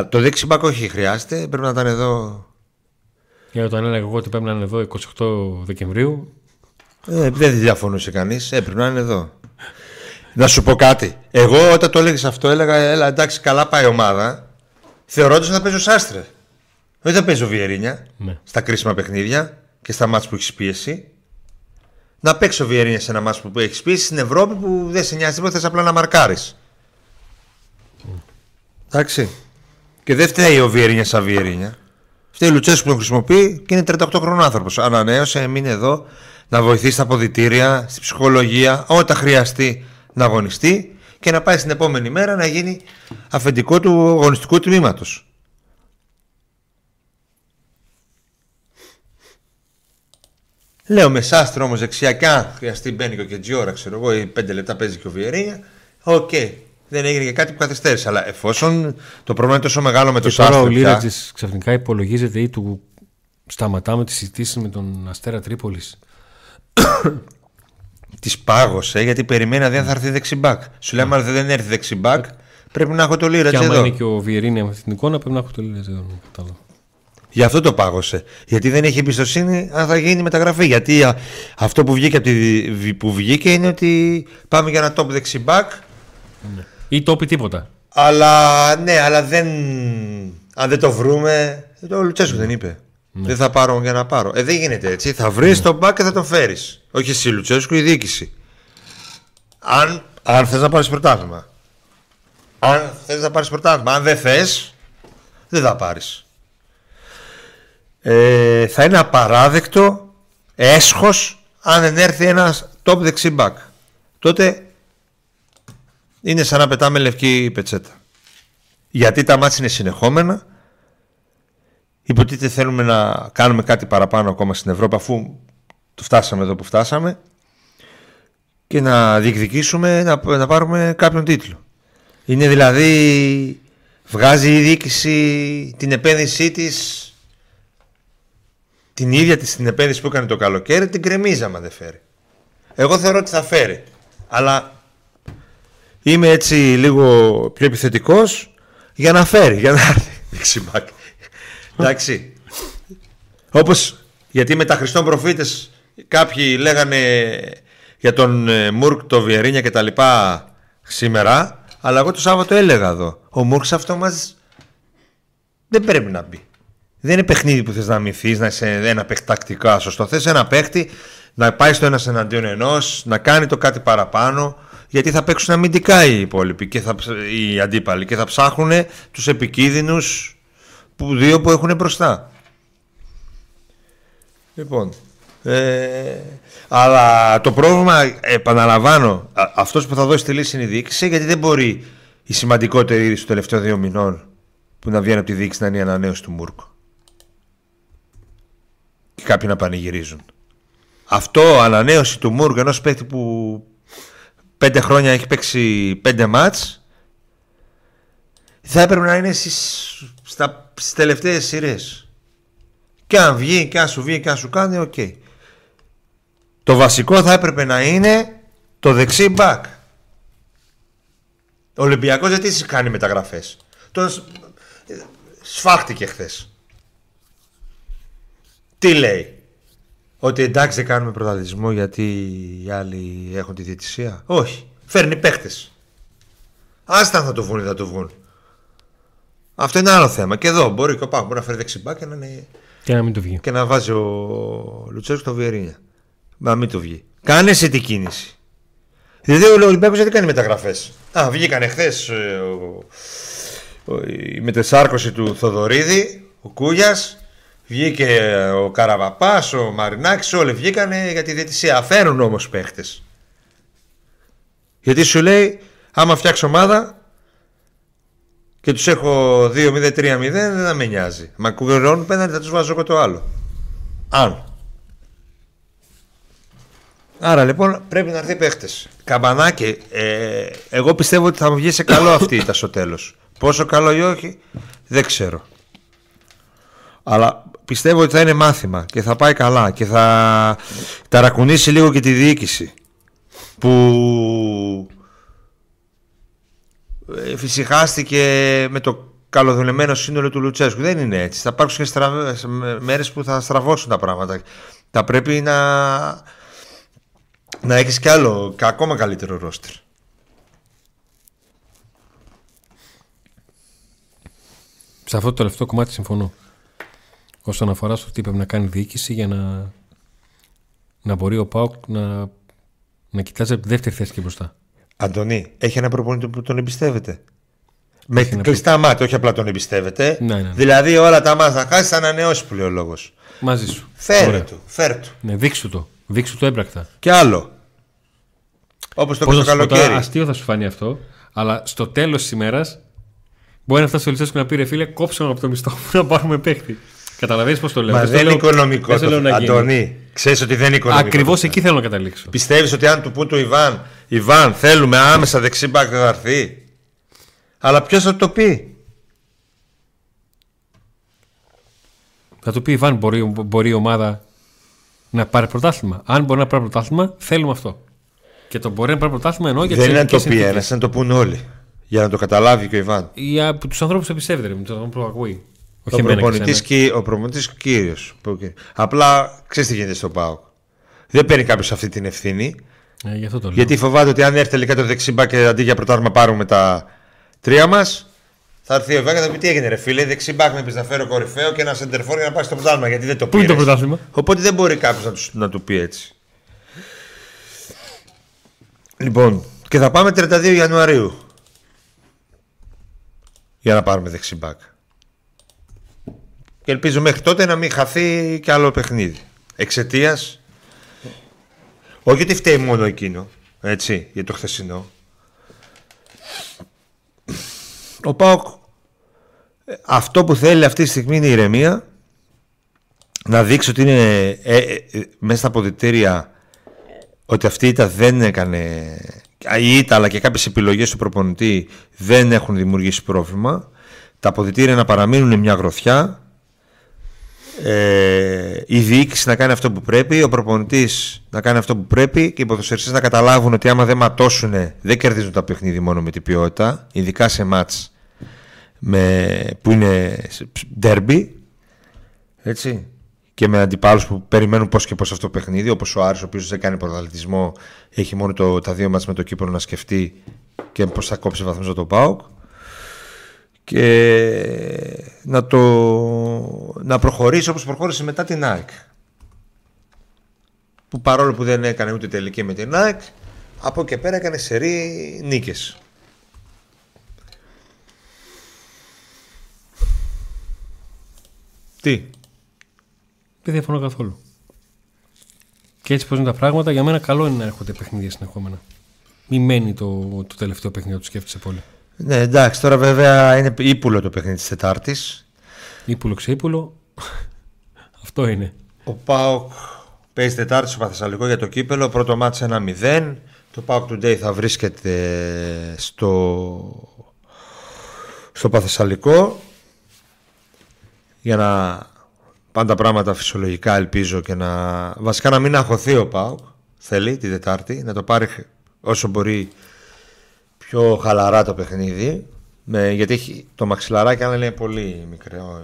Το δεξί μπακ όχι χρειάζεται, πρέπει να ήταν εδώ. Για όταν έλεγα εγώ ότι πρέπει να είναι εδώ εικοστή όγδοη Δεκεμβρίου. Ε, δεν διαφωνούσε κανείς, έπρεπε να είναι εδώ. Να σου πω κάτι. Εγώ όταν το έλεγες αυτό έλεγα, έλα εντάξει, καλά πάει η ομάδα. Θεωρώντας ότι θα παίζει ο Σάστρε. Δεν θα παίζει ο Βιεϊρίνια ναι. Στα κρίσιμα παιχνίδια και στα μάτς που έχει πίεση. Να παίξει ο Βιεϊρίνια σε ένα μάτς που έχει πίεση στην Ευρώπη που δεν σε νοιάζει τίποτα, θες απλά να μαρκάρεις. Mm. Εντάξει. Και δεν φταίει ο Βιεϊρίνια σαν Βιεϊρίνια. Φταίει ο Λουτσέσκου που τον χρησιμοποιεί και είναι τριάντα οκτώ χρονών άνθρωπος. Ανανέωσε, μείνει εδώ, να βοηθήσει στα αποδυτήρια, στη ψυχολογία, όταν χρειαστεί να αγωνιστεί και να πάει στην επόμενη μέρα να γίνει αφεντικό του αγωνιστικού τμήματος. Λέω με Σάστρο όμως δεξιά και αν χρειαστεί μπαίνει και ο Κεντζιόρα, ξέρω εγώ, ή πέντε λεπτά παίζει και ο Βιεϊρίνια. Οκ. Okay. Δεν έγινε και κάτι που καθυστέρησε. Αλλά εφόσον το πρόβλημα είναι τόσο μεγάλο με το Σάστρο. Τώρα ο Λίρατζης ξαφνικά υπολογίζεται ή του σταματάμε τις συζητήσεις με τον Αστέρα Τρίπολης. Τη πάγωσε γιατί περιμένει να δει αν θα έρθει δεξιμπάκ. Σου λέμε, αν δεν έρθει δεξιμπάκ, πρέπει να έχω το Λίρατζ εδώ. Και άμα είναι και ο Βιεϊρίνια με αυτή την εικόνα, πρέπει να έχω το Λίρατζ εδώ. Γι' αυτό το πάγωσε. Γιατί δεν έχει εμπιστοσύνη αν θα γίνει μεταγραφή. Γιατί α, αυτό που βγήκε, από τη, που βγήκε είναι ότι πάμε για ένα top δεξιμπάκ. Ναι. Ή top ή τίποτα. Αλλά ναι, αλλά δεν. Αν δεν το βρούμε. Το Λουτσέσκου δεν είπε. Ναι. Δεν θα πάρω για να πάρω. Ε, δεν γίνεται έτσι. Θα βρεις ναι. τον μπακ και θα τον φέρεις. Όχι εσύ Λουτσέσκου, η διοίκηση. Αν, αν θες να πάρεις πρωτάθλημα. Αν θες να πάρεις πρωτάθλημα. Αν δεν θες, δεν θα πάρεις. Ε, θα είναι απαράδεκτο, έσχος, αν δεν έρθει ένας top δεξί μπακ. Τότε είναι σαν να πετάμε λευκή πετσέτα. Γιατί τα μάτς είναι συνεχόμενα. Υποτίθεται θέλουμε να κάνουμε κάτι παραπάνω ακόμα στην Ευρώπη αφού το φτάσαμε εδώ που φτάσαμε και να διεκδικήσουμε να, να πάρουμε κάποιον τίτλο. Είναι δηλαδή, βγάζει η διοίκηση την επένδυσή της, την ίδια της την επένδυση που έκανε το καλοκαίρι, την κρεμίζει άμα δεν φέρει. Εγώ θεωρώ ότι θα φέρει, αλλά είμαι έτσι λίγο πιο επιθετικός για να φέρει, για να έρθει. Εντάξει. Όπως γιατί με τα Χριστόν προφήτες κάποιοι λέγανε για τον Μουργκ, το Βιεϊρίνια και τα λοιπά σήμερα, αλλά εγώ το Σάββατο έλεγα εδώ, ο Μουργκ σε αυτό μας δεν πρέπει να μπει. Δεν είναι παιχνίδι που θες να αμυνθείς, να είσαι ένα παιχτακτικά σωστό. Θες ένα παίχτη να πάει στο ένας εναντίον ενός, να κάνει το κάτι παραπάνω, γιατί θα παίξουν αμυντικά οι υπόλοιποι και θα, οι αντίπαλοι, και θα ψάχνουν τους επικίνδυνους που, δύο που έχουν μπροστά. Λοιπόν, ε, αλλά το πρόβλημα, επαναλαμβάνω, αυτός που θα δώσει τη λύση είναι η διοίκηση, γιατί δεν μπορεί η σημαντικότερη είδηση των τελευταίων δύο μηνών που να βγαίνει από τη διοίκηση να είναι η ανανέωση του Μουρκ. Και κάποιοι να πανηγυρίζουν. Αυτό, ανανέωση του Μουργκ, ενός παίκτη που πέντε χρόνια έχει παίξει πέντε μάτς, θα έπρεπε να είναι στις, στα, στις τελευταίες σειρές. Και αν βγει, και αν σου βγει, και αν σου κάνει, οκ. Okay. Το βασικό θα έπρεπε να είναι το δεξί μπακ. Ο Ολυμπιακός γιατί δηλαδή κάνει μεταγραφές. Τον σφάχτηκε χθες. Τι λέει, ότι εντάξει δεν κάνουμε πρωταθλητισμό γιατί οι άλλοι έχουν τη διαιτησία. Όχι, φέρνει παίχτες. Άστα θα το βγουν ή θα το βγουν. Αυτό είναι άλλο θέμα. Και εδώ μπορεί και ο ΠΑΟΚ μπορεί να φέρει δεξιμπά και να, είναι... και, να μην το βγει. Και να βάζει ο, ο Λουτσέσκου το Βιεϊρίνια. Να μην το βγει. Κάνε εσύ την κίνηση. Δηλαδή ο Ολυμπιακός γιατί κάνει μεταγραφές. Α, βγήκανε χθες ο... Ο... η μετεσάρκωση του Θοδωρίδη, ο Κούγιας. Βγήκε ο Καραβαπάς, ο Μαρινάκης, όλοι βγήκανε για τη διαιτησία. Φέρουν όμως παίχτες. Γιατί σου λέει, άμα φτιάξω ομάδα και τους έχω δύο μηδέν τρία μηδέν, δεν θα με νοιάζει. Μα κουβερώνουν πέναντι, θα τους βάζω εγώ το άλλο. Άλλο. Άρα λοιπόν πρέπει να έρθει παίχτες. Καμπανάκι, ε, εγώ πιστεύω ότι θα μου βγει σε καλό αυτή ήταν στο τέλος. Πόσο καλό ή όχι, δεν ξέρω. Αλλά πιστεύω ότι θα είναι μάθημα και θα πάει καλά και θα ταρακουνήσει λίγο και τη διοίκηση που εφησυχάστηκε με το καλοδουλεμένο σύνολο του Λουτσέσκου. Δεν είναι έτσι. Θα υπάρξουν και στραβές, μέρες που θα στραβώσουν τα πράγματα. Θα πρέπει να, να έχεις κι άλλο, ακόμα καλύτερο ρόστερ. Σε αυτό το τελευταίο κομμάτι συμφωνώ. Όσον αφορά στο τι πρέπει να κάνει διοίκηση για να, να μπορεί ο ΠΑΟΚ να, να κοιτάζει από τη δεύτερη θέση και μπροστά. Αντωνή, έχει ένα προπονητή που τον εμπιστεύεται. Με έχει κλειστά ένα... μάτια, όχι απλά τον εμπιστεύεται. Ναι, ναι, ναι. Δηλαδή όλα τα μάτια θα χάσει, θα ανανεώσει που λέει ο λόγος. Μαζί σου. Φέρε του, φέρε του. Ναι, δείξου το. Δείξου το έμπρακτα. Και άλλο. Όπως το έκανε το καλοκαίρι. Αστείο θα σου φανεί αυτό, αλλά στο τέλος της ημέρας μπορεί να φτάσει ο Λουτσέσκου να πει ρε φίλε, κόψαμε από το μισθό μου να πάρουμε παίχτη. Καταλαβαίνεις πώς το λέω. Μα δεν είναι οικονομικό. Αντωνή, ξέρεις ότι δεν είναι οικονομικό. Ακριβώς εκεί θέλω να καταλήξω. Πιστεύεις ότι αν του πούν του Ιβάν, Ιβάν, θέλουμε άμεσα δεξί μπακ θα έρθει. Αλλά ποιος θα το πει. Θα του πει Ιβάν, μπορεί, μπορεί η ομάδα να πάρει πρωτάθλημα. Αν μπορεί να πάρει πρωτάθλημα, θέλουμε αυτό. Και το μπορεί να πάρει πρωτάθλημα εννοώ για τις ελληνικές συνθήκες. Δεν είναι να το πει ένας, να το πούν όλοι. Για να το καταλάβει και ο Ιβάν. Για τους ανθρώπους που εμπιστεύεται, με τον που ακούει. Ο προπονητής, και, ο προπονητής κύριος. Απλά ξέρεις τι γίνεται στο ΠΑΟΚ. Δεν παίρνει κάποιος αυτή την ευθύνη. Ε, γι' αυτό το λέω. Γιατί φοβάται ότι αν έρθει τελικά το δεξί μπακ και αντί για πρωτάθλημα πάρουμε τα τρία μας, θα έρθει ο Βάγκ και θα πει τι έγινε, ρε φίλε. Δεξί μπακ με πει να φέρω κορυφαίο και ένα σεντερφόρ για να πάρει το πρωτάθλημα. Γιατί δεν το πήρε. Πού είναι το πρωτάθλημα. Οπότε δεν μπορεί κάποιος να, να του πει έτσι. Λοιπόν, και θα πάμε τριάντα δύο Ιανουαρίου για να πάρουμε δεξί μπακ. Και ελπίζω μέχρι τότε να μην χαθεί κι άλλο παιχνίδι. Εξαιτίας. Όχι ότι φταίει μόνο εκείνο. Έτσι, για το χθεσινό. Ο ΠΑΟΚ αυτό που θέλει αυτή τη στιγμή είναι η ηρεμία. Να δείξει ότι είναι ε, ε, μέσα στα αποδυτήρια ότι αυτή η ήττα δεν έκανε η ήττα αλλά και κάποιες επιλογές του προπονητή δεν έχουν δημιουργήσει πρόβλημα. Τα αποδυτήρια να παραμείνουν μια γροθιά, ε, η διοίκηση να κάνει αυτό που πρέπει, ο προπονητής να κάνει αυτό που πρέπει και οι ποδοσφαιριστές να καταλάβουν ότι άμα δεν ματώσουν δεν κερδίζουν τα παιχνίδι μόνο με την ποιότητα, ειδικά σε μάτς με, που είναι ντέρμπι, έτσι, και με αντιπάλους που περιμένουν πώς και πώς αυτό το παιχνίδι, όπως ο Άρης, ο οποίος δεν κάνει πρωταθλητισμό, έχει μόνο το, τα δύο μάτς με το Κύπρο να σκεφτεί και πώς θα κόψει βαθμούς από τον ΠΑΟΚ, και να, το, να προχωρήσει όπως προχώρησε μετά την ΑΕΚ, που παρόλο που δεν έκανε ούτε τελική με την ΑΕΚ, από και πέρα έκανε σερί νίκες. Τι? Δεν διαφωνώ καθόλου. Και έτσι πως είναι τα πράγματα, για μένα καλό είναι να έρχονται παιχνίδια συνεχόμενα. Μην μένει το, το τελευταίο παιχνίδι που σκέφτεσαι πολύ. Ναι, εντάξει, τώρα βέβαια είναι ύπουλο το παιχνίδι της Τετάρτης. Ύπουλο ξύπουλο. Αυτό είναι. Ο ΠΑΟΚ παίζει Τετάρτη στο Παθεσσαλικό για το κύπελο. Πρώτο μάτς ένα μηδέν. Το ΠΑΟΚ Today θα βρίσκεται στο, στο Παθεσσαλικό. Για να πάντα πράγματα φυσιολογικά, ελπίζω, και να βασικά να μην αγχωθεί ο ΠΑΟΚ. Θέλει την Τετάρτη να το πάρει όσο μπορεί πιο χαλαρά το παιχνίδι, με, γιατί έχει το μαξιλαράκι, αν είναι πολύ μικρό.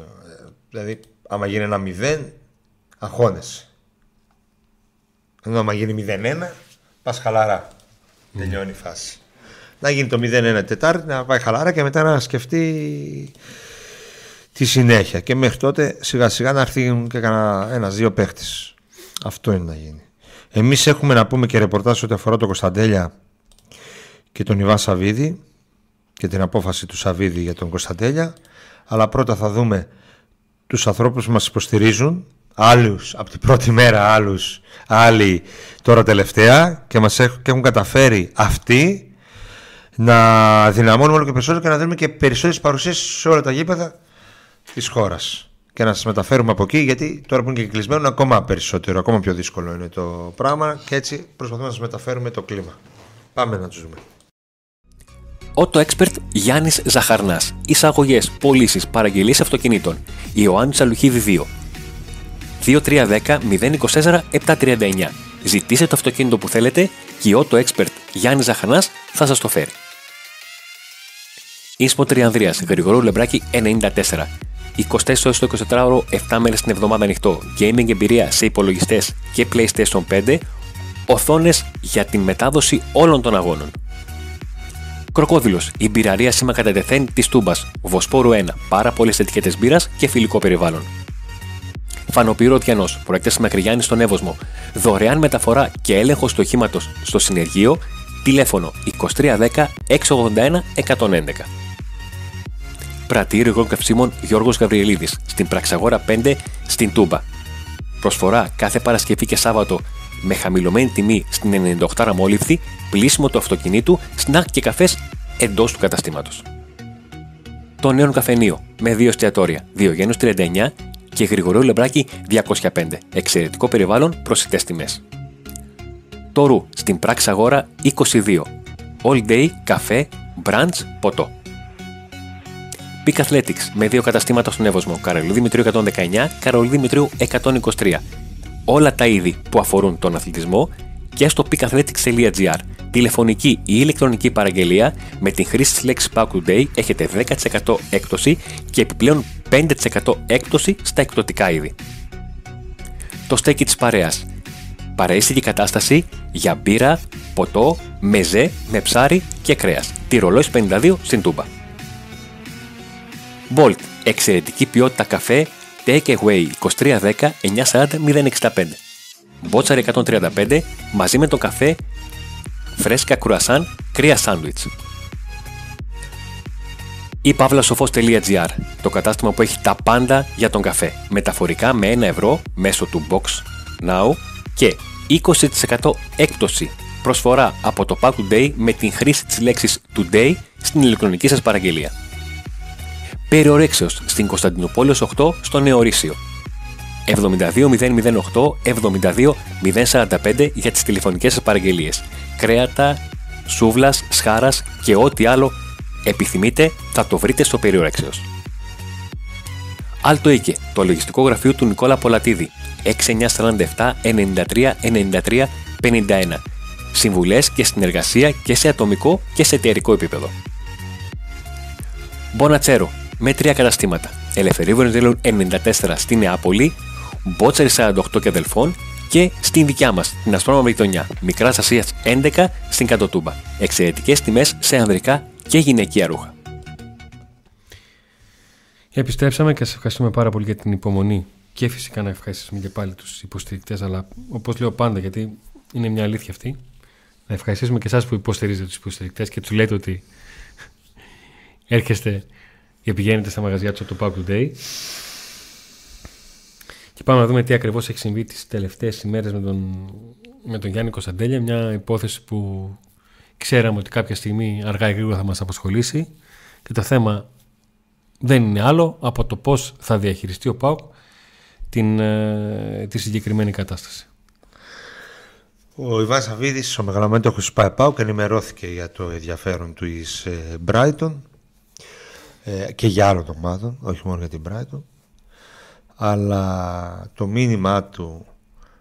Δηλαδή, άμα γίνει ένα μηδέν, αγχώνεσαι. Ενώ άμα γίνει μηδέν ένα, πας χαλαρά. Mm. Τελειώνει η φάση. Να γίνει το μηδέν ένα Τετάρτη, να πάει χαλαρά και μετά να σκεφτεί τη συνέχεια. Και μέχρι τότε σιγά σιγά να έρθει και ένας-δύο παίχτες. Αυτό είναι να γίνει. Εμείς έχουμε να πούμε και ρεπορτάζ ό,τι αφορά τον Κωνσταντέλια και τον Ιβάν Σαββίδη και την απόφαση του Σαββίδη για τον Κωνσταντέλια, αλλά πρώτα θα δούμε τους ανθρώπους που μας υποστηρίζουν, άλλους από την πρώτη μέρα, άλλους άλλοι τώρα τελευταία, και μας έχουν, και έχουν καταφέρει αυτοί να δυναμώνουμε όλο και περισσότερο και να δίνουμε και περισσότερες παρουσίες σε όλα τα γήπεδα της χώρας και να σας μεταφέρουμε από εκεί, γιατί τώρα που είναι και κλεισμένο είναι ακόμα περισσότερο, ακόμα πιο δύσκολο είναι το πράγμα, και έτσι προσπαθούμε να σας μεταφέρουμε το κλίμα. Πάμε να τους δούμε. Auto Expert Γιάννης Ζαχαρνάς. Εισαγωγές, πωλήσεις, παραγγελίες αυτοκινήτων. Ιωάννη Τσαλουχίδη δύο. δύο τρία ένα μηδέν μηδέν δύο τέσσερα επτά τρία εννιά. Ζητήστε το αυτοκίνητο που θέλετε και η Auto Expert Γιάννης Ζαχαρνάς θα σας το φέρει. Ίσπο Τριανδρίας, Γρηγορού Λεμπράκη ενενήντα τέσσερα. είκοσι τέσσερις ώρες το εικοσιτετράωρο, επτά μέρες την εβδομάδα ανοιχτό. Gaming εμπειρία σε υπολογιστές και PlayStation πέντε. Οθόνες για την μετάδοση όλων των αγώνων. Κροκόδυλος, η μπειραρία σήμα κατά τεθέν της Τούμπας, Βοσπόρου ένα, πάρα πολλές ετικέτες μπύρας και φιλικό περιβάλλον. Φανοπύρο Διανός, προέκταση Μακριγιάννη στον Εύοσμο, δωρεάν μεταφορά και έλεγχος του οχήματος στο συνεργείο, τηλέφωνο είκοσι τρία δέκα έξι ογδόντα ένα εκατόν έντεκα. Πρατήριο υγρών καυσίμων Γιώργος Γαβριελίδης, στην Πραξαγόρα πέντε, στην Τούμπα. Προσφορά κάθε Παρασκευή και Σάββατο με χαμηλωμένη τιμή στην ενενήντα οκτώ Ραμόληψη, πλήσιμο του αυτοκινήτου, σνακ και καφές εντός του καταστήματος. Το νέο καφενείο με δύο εστιατόρια, Διογένους τριάντα εννιά και Γρηγορίου Λεμπράκη διακόσια πέντε, εξαιρετικό περιβάλλον, προσιτές τιμές. Το Ρου, στην Πράξη Αγόρα είκοσι δύο, all day, καφέ, brunch, ποτό. Peak Athletics με δύο καταστήματα στον Εύοσμο, Καρολίου Δημητρίου εκατόν δεκαεννιά, Καρολίου Δημητρίου εκατόν είκοσι τρία. Όλα τα είδη που αφορούν τον αθλητισμό και στο peak athletics τελεία gr. Τηλεφωνική ή ηλεκτρονική παραγγελία με την χρήση της λέξης Pack Today έχετε δέκα τοις εκατό έκπτωση και επιπλέον πέντε τοις εκατό έκπτωση στα εκπτωτικά είδη. Το στέκι της παρέας. Παραίσθηκη κατάσταση για μπύρα, ποτό, μεζέ, με ψάρι και κρέας. Τυρολόης πενήντα δύο στην Τούμπα. Bolt. Εξαιρετική ποιότητα καφέ. Takeaway είκοσι τρία δέκα εννιακόσια σαράντα μηδέν εξήντα πέντε. Μπότσαρη εκατόν τριάντα πέντε μαζί με το καφέ, φρέσκα κρουασάν, κρύα σάντουιτς. Ή παύλα σοφός τελεία gr. Το κατάστημα που έχει τα πάντα για τον καφέ. Μεταφορικά με ένα ευρώ μέσω του Box Now και είκοσι τοις εκατό έκπτωση. Προσφορά από το Pack Today με την χρήση της λέξης Today στην ηλεκτρονική σας παραγγελία. Περιορέξεως στην Κωνσταντινούπολεως οκτώ στο Νεορίσιο. εβδομήντα δύο μηδέν μηδέν οκτώ εβδομήντα δύο μηδέν σαράντα πέντε για τις τηλεφωνικές σας παραγγελίες. Κρέατα, σούβλας, σχάρας και ό,τι άλλο επιθυμείτε θα το βρείτε στο Περιόρεξεως. Άλτο Οίκε, το λογιστικό γραφείο του Νικόλα Πολατίδη, έξι εννιά τέσσερα επτά εννιά τρία εννιά τρία πέντε ένα. Συμβουλές και συνεργασία και σε ατομικό και σε εταιρικό επίπεδο. Μπονατσέρο, με τρία καταστήματα. Ελευθερίου Βενιζέλου ενενήντα τέσσερα στη Νεάπολη, Μπότσερη σαράντα οκτώ και Αδελφών και στην δικιά μας, την Αστρόνομη Γειτονιά, Μικράς Ασίας έντεκα στην Κατοτούμπα. Εξαιρετικές τιμές σε ανδρικά και γυναικεία ρούχα. Επιστρέψαμε και σας ευχαριστούμε πάρα πολύ για την υπομονή και φυσικά να ευχαριστήσουμε και πάλι τους υποστηρικτές, αλλά όπως λέω πάντα, γιατί είναι μια αλήθεια αυτή, να ευχαριστήσουμε και εσάς που υποστηρίζετε τους υποστηρικτές και τους λέτε ότι έρχεστε και πηγαίνετε στα μαγαζιά τους από το Pack Today. Και πάμε να δούμε τι ακριβώς έχει συμβεί τις τελευταίες ημέρες με τον, με τον Γιάννη Κωνσταντέλια, μια υπόθεση που ξέραμε ότι κάποια στιγμή αργά ή γρήγορα θα μας απασχολήσει και το θέμα δεν είναι άλλο από το πώς θα διαχειριστεί ο ΠΑΟΚ την, ε, τη συγκεκριμένη κατάσταση. Ο Ιβάν Σαββίδης, ο μεγαλομέτωχος της ΠΑΟΚ, ενημερώθηκε για το ενδιαφέρον του εις Brighton ε, και για άλλων ομάδων, όχι μόνο για την Brighton, αλλά το μήνυμά του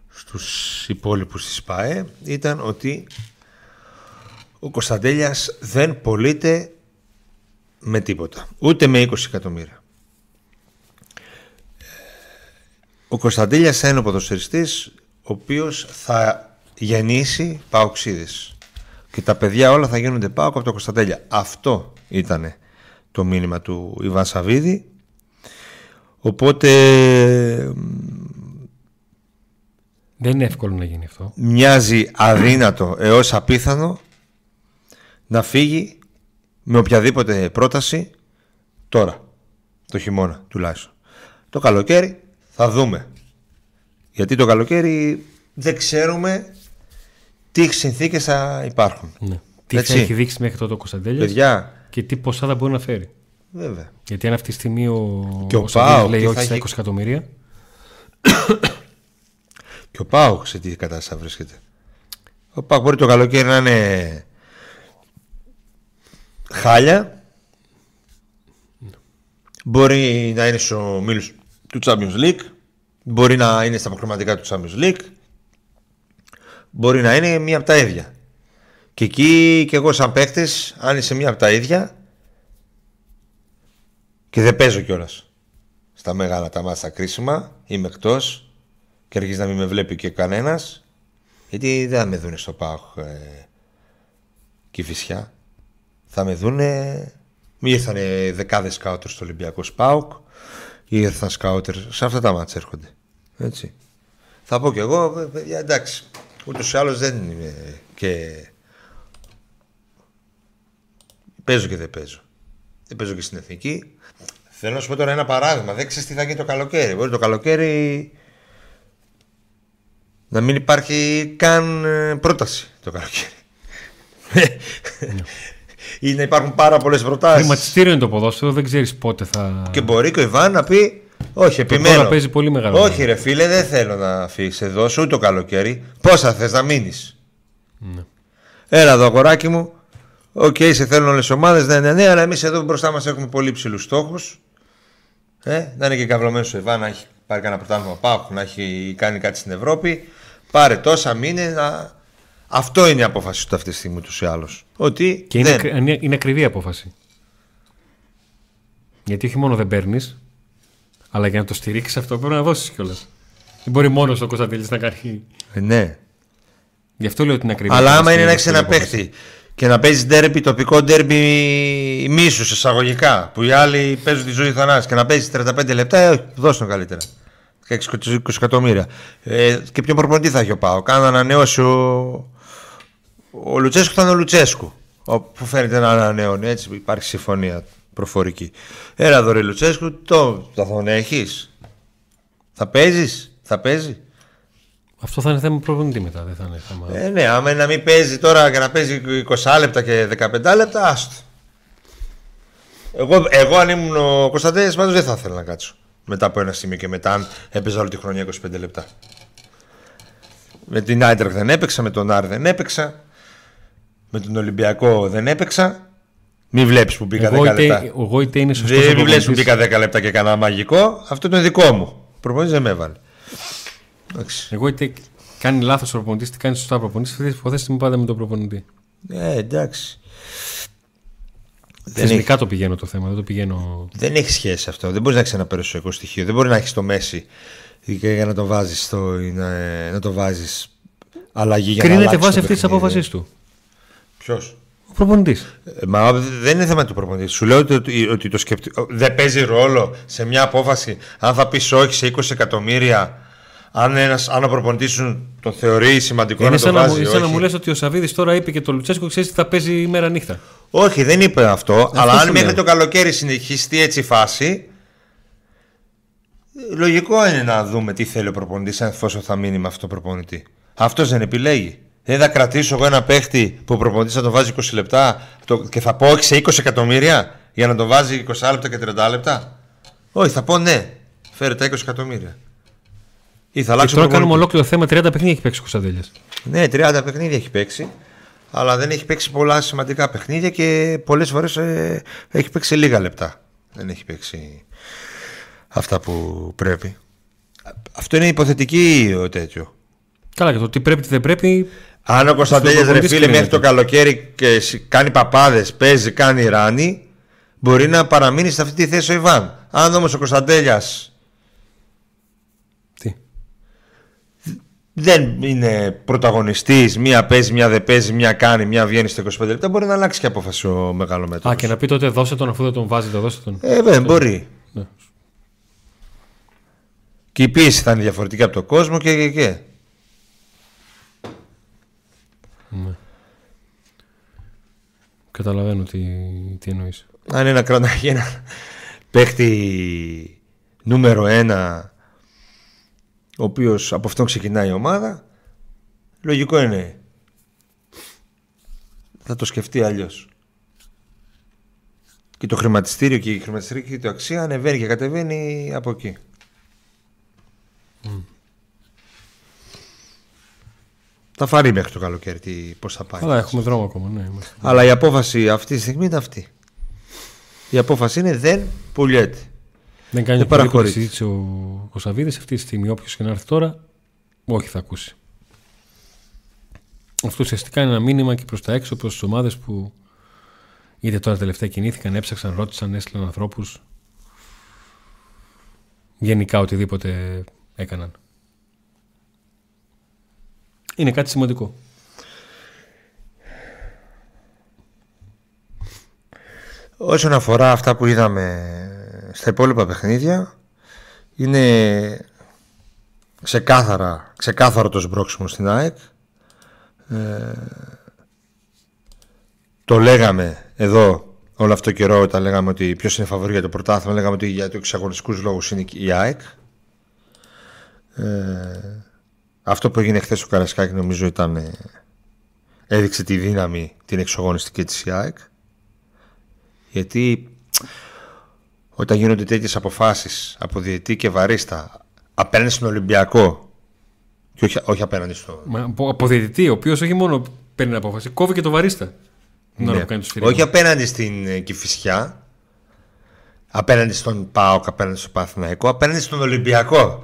στους υπόλοιπους της ΠΑΕ ήταν ότι ο Κωνσταντέλιας δεν πωλείται με τίποτα, ούτε με είκοσι εκατομμύρια. Ο Κωνσταντέλιας είναι ο ποδοσφαιριστής ο οποίος θα γεννήσει παοξίδες και τα παιδιά όλα θα γίνονται ΠΑΟΚ από τον Κωνσταντέλια. Αυτό ήταν το μήνυμα του Ιβάν Σαββίδη. Οπότε δεν είναι εύκολο να γίνει αυτό. Μοιάζει αδύνατο έως απίθανο να φύγει με οποιαδήποτε πρόταση τώρα, το χειμώνα τουλάχιστον. Το καλοκαίρι θα δούμε. Γιατί το καλοκαίρι δεν ξέρουμε τι συνθήκες θα υπάρχουν. Ναι. Τι θα έχει δείξει μέχρι τότε ο Κωνσταντέλιας και τι ποσά θα μπορεί να φέρει. Βέβαια. Γιατί αν αυτή τη στιγμή ο, ο, ο ΠΑΟΚ λέει όχι στα είκοσι εκατομμύρια. Και ο ΠΑΟΚ σε τι κατάσταση βρίσκεται. Ο ΠΑΟΚ μπορεί το καλοκαίρι να είναι χάλια. Ναι. Μπορεί να είναι στο μήλος του Champions League. Μπορεί να είναι στα προκριματικά του Champions League. Μπορεί να είναι μία από τα ίδια. Και εκεί και εγώ σαν παίκτης, αν είσαι μία από τα ίδια και δεν παίζω κιόλας στα μεγάλα τα μάτσα κρίσιμα, είμαι εκτός και αρχίζει να μην με βλέπει και κανένας, γιατί δεν θα με δούνε στο ΠΑΟΚ ε, Κηφισιά. Θα με δούνε, μη ήρθανε δεκάδες σκάουτερ στο Ολυμπιακό ΠΑΟΚ ή ήρθαν σκάουτερ, σε αυτά τα μάτσα έρχονται. Έτσι. Θα πω κι εγώ, παιδιά, εντάξει, ούτως ή άλλως δεν είμαι και παίζω και δεν παίζω. Δεν παίζω και στην εθνική. Θέλω να σου πω τώρα ένα παράδειγμα. Δεν ξέρεις τι θα γίνει το καλοκαίρι. Μπορεί το καλοκαίρι να μην υπάρχει καν πρόταση το καλοκαίρι. Ή να υπάρχουν πάρα πολλές προτάσεις. Χρηματιστήριο είναι το ποδόσφαιρο, δεν ξέρεις πότε θα. Και μπορεί και ο Ιβάν να πει: όχι, επιμένω. Παίζει πολύ μεγάλο. Όχι, ρε φίλε, δεν θέλω να φύγεις εδώ σου το καλοκαίρι. Πόσα θες να μείνεις. Ναι. Έλα εδώ, αγοράκι μου. Οκ, okay, σε θέλουν όλες οι ομάδες. Ναι, ναι, ναι, αλλά εμείς εδώ μπροστά μας έχουμε πολύ ψηλούς στόχους. Ε, να είναι και καυλωμένος ο Ιβάν, να έχει πάρει κανένα πρωτάθλημα ΠΑΟΚ, να έχει κάνει κάτι στην Ευρώπη. Πάρε τόσα, μήνε. Να... Αυτό είναι η απόφαση του αυτή τη στιγμή τους ή άλλους. Ότι και δεν... είναι, είναι ακριβή η απόφαση. Γιατί όχι μόνο δεν παίρνεις, αλλά για να το στηρίξεις αυτό πρέπει να δώσεις κιόλας. Δεν μπορεί μόνος ο Κωνσταντέλης να κάνει. Ναι. Γι' αυτό λέω ότι είναι ακριβή. Αλλά άμα είναι να έχεις ένα παίχτη και να παίζεις ντέρμπι, τοπικό ντέρμπι μίσους εισαγωγικά, που οι άλλοι παίζουν τη ζωή θανάση, και να παίζεις τριάντα πέντε λεπτά, ε, δώσ' τον καλύτερα. είκοσι εκατομμύρια. Ε, και ποιον προπονητή θα έχει ο ΠΑΟΚ. Αν ανανεώσει ο, ο Λουτσέσκου, θα είναι ο Λουτσέσκου. Ο, που φαίνεται να ανανεώνει, έτσι υπάρχει συμφωνία προφορική. Έλα εδώ ρε Λουτσέσκου, το θα τον έχεις. Θα παίζεις, θα παίζει. Αυτό θα είναι θέμα προπονητή μετά, δεν θα είναι θέμα. Ε, ναι, άμα να μην παίζει τώρα και να παίζει είκοσι λεπτά και δεκαπέντε λεπτά, άστο. Εγώ, εγώ αν ήμουν ο Κωνσταντέλιας, πάντως δεν θα ήθελα να κάτσω. Μετά από ένα σημείο και μετά, αν έπαιζα όλη τη χρονιά είκοσι πέντε λεπτά. Με την Αίντρακτ δεν έπαιξα, με τον Άρη δεν έπαιξα. με τον Ολυμπιακό δεν έπαιξα. Μην βλέπεις που μπήκα δέκα λεπτά. Εγώ είτε είναι σωστός δεν, μην βλέπεις που μπήκα δέκα λεπτά και κανένα μαγικό. Αυτό είναι δικό μου. Προπονητής δεν με έβαλε. Εγώ είτε κάνει λάθος προπονητής, είτε κάνει σωστά προπονητής. Αυτές τις υποθέσεις μου πάντα με τον προπονητή. Ε, εντάξει. Θεσμικά έχει... το πηγαίνω το θέμα, δεν το πηγαίνω. Δεν έχει σχέση αυτό. Δεν μπορεί να έχει ένα περιουσιακό στοιχείο. Δεν μπορεί να έχει το Μέση για να το βάζει στο... να το βάζει αλλαγή για να αλλάξει. Κρίνεται βάσει αυτή τη απόφαση του. Ποιο? Ο προπονητής. Ε, μα δεν είναι θέμα του προπονητή. Σου λέω ότι, ότι το σκεπτι... δεν παίζει ρόλο σε μια απόφαση αν θα πει όχι σε είκοσι εκατομμύρια. Αν, ένας, αν ο προπονητής σου τον θεωρεί σημαντικό είναι να το βάζει. Είναι σαν να μου λες ότι ο Σαββίδης τώρα είπε και το Λουτσέσκου, ξέρεις τι θα παίζει ημέρα νύχτα. Όχι, δεν είπε αυτό, αυτό αλλά αν μέχρι το καλοκαίρι συνεχιστεί έτσι η φάση, λογικό είναι να δούμε τι θέλει ο προπονητής, αν εφόσον θα μείνει με αυτό το προπονητή. Αυτός δεν επιλέγει. Δεν θα κρατήσω εγώ ένα παίχτη που ο προπονητής θα τον βάζει είκοσι λεπτά και θα πω όχι σε είκοσι εκατομμύρια για να τον βάζει είκοσι λεπτά και τριάντα λεπτά. Όχι, θα πω ναι, φέρε τα είκοσι εκατομμύρια. Ή θα και τώρα κάνουμε ολόκληρο θέμα. τριάντα παιχνίδια έχει παίξει ο Κωνσταντέλιας. Ναι, τριάντα παιχνίδια έχει παίξει. Αλλά δεν έχει παίξει πολλά σημαντικά παιχνίδια και πολλές φορές ε, έχει παίξει λίγα λεπτά. Δεν έχει παίξει αυτά που πρέπει. Αυτό είναι υποθετική ο τέτοιο. Καλά, για το τι πρέπει, τι δεν πρέπει. Αν ο Κωνσταντέλιας ρε φίλε μέχρι το καλοκαίρι και κάνει παπάδες, παίζει, κάνει ράνι, μπορεί να παραμείνει σε αυτή τη θέση ο Ιβάν. Αν όμως ο Κωνσταντέλιας δεν είναι πρωταγωνιστής, μία παίζει, μία δεν παίζει, μία κάνει, μία βγαίνει στα είκοσι πέντε λεπτά. Μπορεί να αλλάξει και απόφαση ο μεγαλομέτωπος. Α, και να πει τότε δώσε τον αφού δεν τον βάζει, το δώσε τον. Ε, βέβαια, μπορεί. Ναι. Και η πίεση θα είναι διαφορετική από τον κόσμο και και και. Ναι. Καταλαβαίνω τι, τι εννοείς. Αν είναι να ένα παίχτη νούμερο ένα, ο οποίος από αυτόν ξεκινάει η ομάδα, λογικό είναι θα το σκεφτεί αλλιώς. Και το χρηματιστήριο και η χρηματιστηρική του αξία ανεβαίνει και κατεβαίνει από εκεί. Mm. Θα φάρει μέχρι το καλοκαίρι πώς θα πάει. Αλλά έχουμε δρόμο ακόμα, ναι. Αλλά η απόφαση αυτή τη στιγμή είναι αυτή. Η απόφαση είναι δεν πουλιέται. Δεν κάνει παρακολουθή συζήτηση ο, ο Σαββίδης αυτή τη στιγμή. Όποιος και να έρθει τώρα, όχι θα ακούσει. Αυτό ουσιαστικά είναι ένα μήνυμα και προς τα έξω, προς τις ομάδες που είτε τώρα τελευταία κινήθηκαν, έψαξαν, ρώτησαν, έστειλαν ανθρώπους. Γενικά οτιδήποτε έκαναν. Είναι κάτι σημαντικό. Όσον αφορά αυτά που είδαμε στα υπόλοιπα παιχνίδια, είναι ξεκάθαρα, ξεκάθαρο το σμπρόξιμο στην ΑΕΚ. Ε, το λέγαμε εδώ όλο αυτό το καιρό, όταν λέγαμε ότι ποιος είναι φαβορή για το πρωτάθλημα, λέγαμε ότι για τους εξαγωνιστικούς λόγους είναι η ΑΕΚ. Ε, αυτό που έγινε χθες στο Καρασκάκι νομίζω ήταν, έδειξε τη δύναμη την εξαγωνιστική της ΑΕΚ. Γιατί όταν γίνονται τέτοιες αποφάσεις από διαιτή και βαρίστα απέναντι στον Ολυμπιακό και όχι, όχι απέναντι στο... Μα, από διαιτητή, ο οποίος όχι μόνο παίρνει την απόφαση, κόβει και το βαρίστα. Ναι. Να κάνει το όχι απέναντι στην Κηφισιά, απέναντι στον ΠΑΟΚ, απέναντι στον Παναθηναϊκό, απέναντι στον Ολυμπιακό.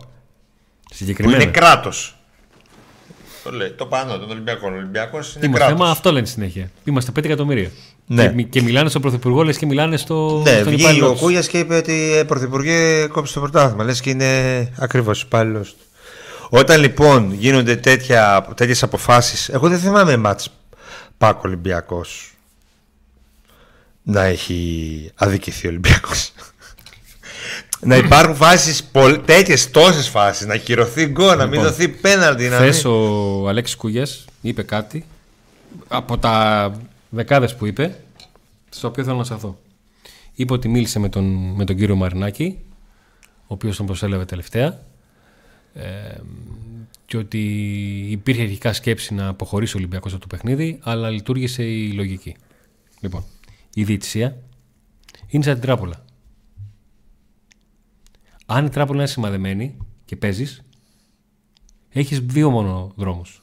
Συγκεκριμένα. Που είναι κράτος. Το λέει, το πάνω, τον Ολυμπιακό. Ο Ολυμπιακός είναι κράτος. Θέμα, αυτό λένε συνέχεια. Είμαστε πέντε εκατομμύρια. Ναι. Και, και μιλάνε στον Πρωθυπουργό, λες και μιλάνε στο. Ναι, στον βγήκε ο Κούγιας και είπε ότι ε, Πρωθυπουργέ κόψει το πρωτάθλημα. Λες και είναι ακριβώς υπάλληλος. Όταν λοιπόν γίνονται τέτοιες αποφάσεις, εγώ δεν θυμάμαι μάτς ΠΑΟΚ Ολυμπιακός να έχει αδικηθεί ο Ολυμπιακός. Να υπάρχουν φάσεις, τέτοιες τόσες φάσεις, να χειρωθεί γκολ, λοιπόν, να μην δοθεί πέναλτι. Χθες μην... ο Αλέξης Κούγιας είπε κάτι από τα δεκάδες που είπε, στο οποίο θέλω να σταθώ. Είπε ότι μίλησε με τον, με τον κύριο Μαρινάκη, ο οποίος τον προσέλαβε τελευταία, ε, και ότι υπήρχε αρχικά σκέψη να αποχωρήσει ο Ολυμπιακός από το παιχνίδι, αλλά λειτουργήσε η λογική. Λοιπόν, η διαιτησία είναι σαν την τράπολα. Αν η τράπολα είναι σημαδεμένη και παίζεις, έχεις δύο μόνο δρόμους.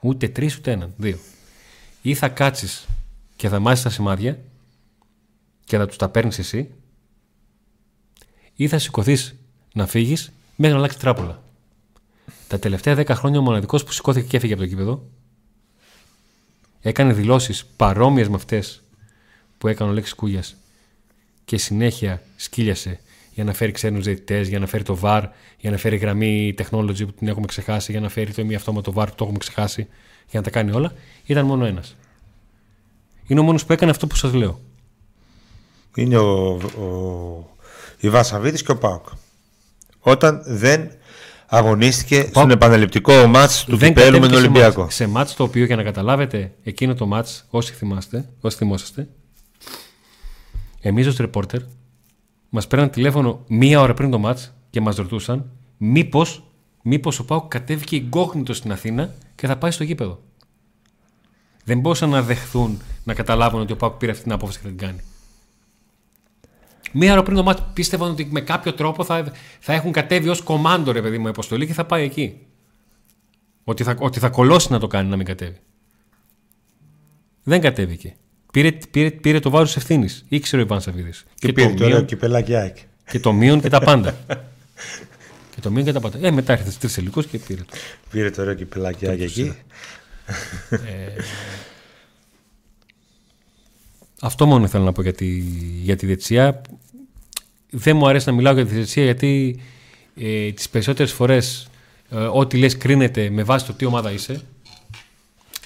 Ούτε τρεις ούτε έναν, δύο. Ή θα κάτσεις και θα μάζεις τα σημάδια και θα τους τα παίρνεις εσύ, ή θα σηκωθείς να φύγεις μέχρι να αλλάξει τράπουλα. Τα τελευταία δέκα χρόνια ο μοναδικός που σηκώθηκε και έφυγε από το γήπεδο έκανε δηλώσεις παρόμοιες με αυτές που έκανε ο Αλέξης Κούγιας και συνέχεια σκύλιασε για να φέρει ξένους διαιτητές, για να φέρει το βαρ, για να φέρει γραμμή technology που την έχουμε ξεχάσει, για να φέρει το μη αυτόματο βαρ που το έχουμε ξεχάσει, για να τα κάνει όλα. Ήταν μόνο ένας. Είναι ο μόνος που έκανε αυτό που σας λέω. Είναι ο, ο Ιβάν Σαββίδης και ο ΠΑΟΚ. Όταν δεν αγωνίστηκε στον επαναληπτικό μάτς του Κυπέλλου με τον Ολυμπιακό. Σε μάτς το οποίο, για να καταλάβετε, εκείνο το μάτς, όσοι θυμάστε, όσοι θυμόσαστε, εμείς ως ρεπόρτερ μας πέραν τηλέφωνο μία ώρα πριν το μάτς και μας ρωτούσαν μήπως, μήπως ο ΠΑΟΚ κατέβηκε εγκόγνητος στην Αθήνα και θα πάει στο γήπεδο. Δεν μπορούσαν να δεχθούν, να καταλάβουν ότι ο ΠΑΟΚ πήρε αυτή την απόφαση και θα την κάνει. Μία ώρα πριν το μάτς πίστευαν ότι με κάποιο τρόπο θα, θα έχουν κατέβει ως κομάντο, ρε παιδί μου, η αποστολή και θα πάει εκεί. Ότι θα, ότι θα κολώσει να το κάνει, να μην κατέβει. Δεν κατέβηκε. Πήρε, πήρε, πήρε το βάρος ευθύνης. Ήξερε ο Ιβάν Σαββίδης. Και, και πήρε το, το ωραίο κυπελάκι ΑΕΚ. Και το μείον και τα πάντα. και το μείον και τα πάντα. Ε, μετά έρχεται στις τρεις ελικούς και πήρε το. Πήρε το ωραίο κυπελάκι ΑΕΚ εκεί. ε, αυτό μόνο ήθελα να πω για τη, για τη διετησία. Δεν μου αρέσει να μιλάω για τη διετησία γιατί ε, τις περισσότερες φορές ε, ό,τι λες κρίνεται με βάση το τι ομάδα είσαι.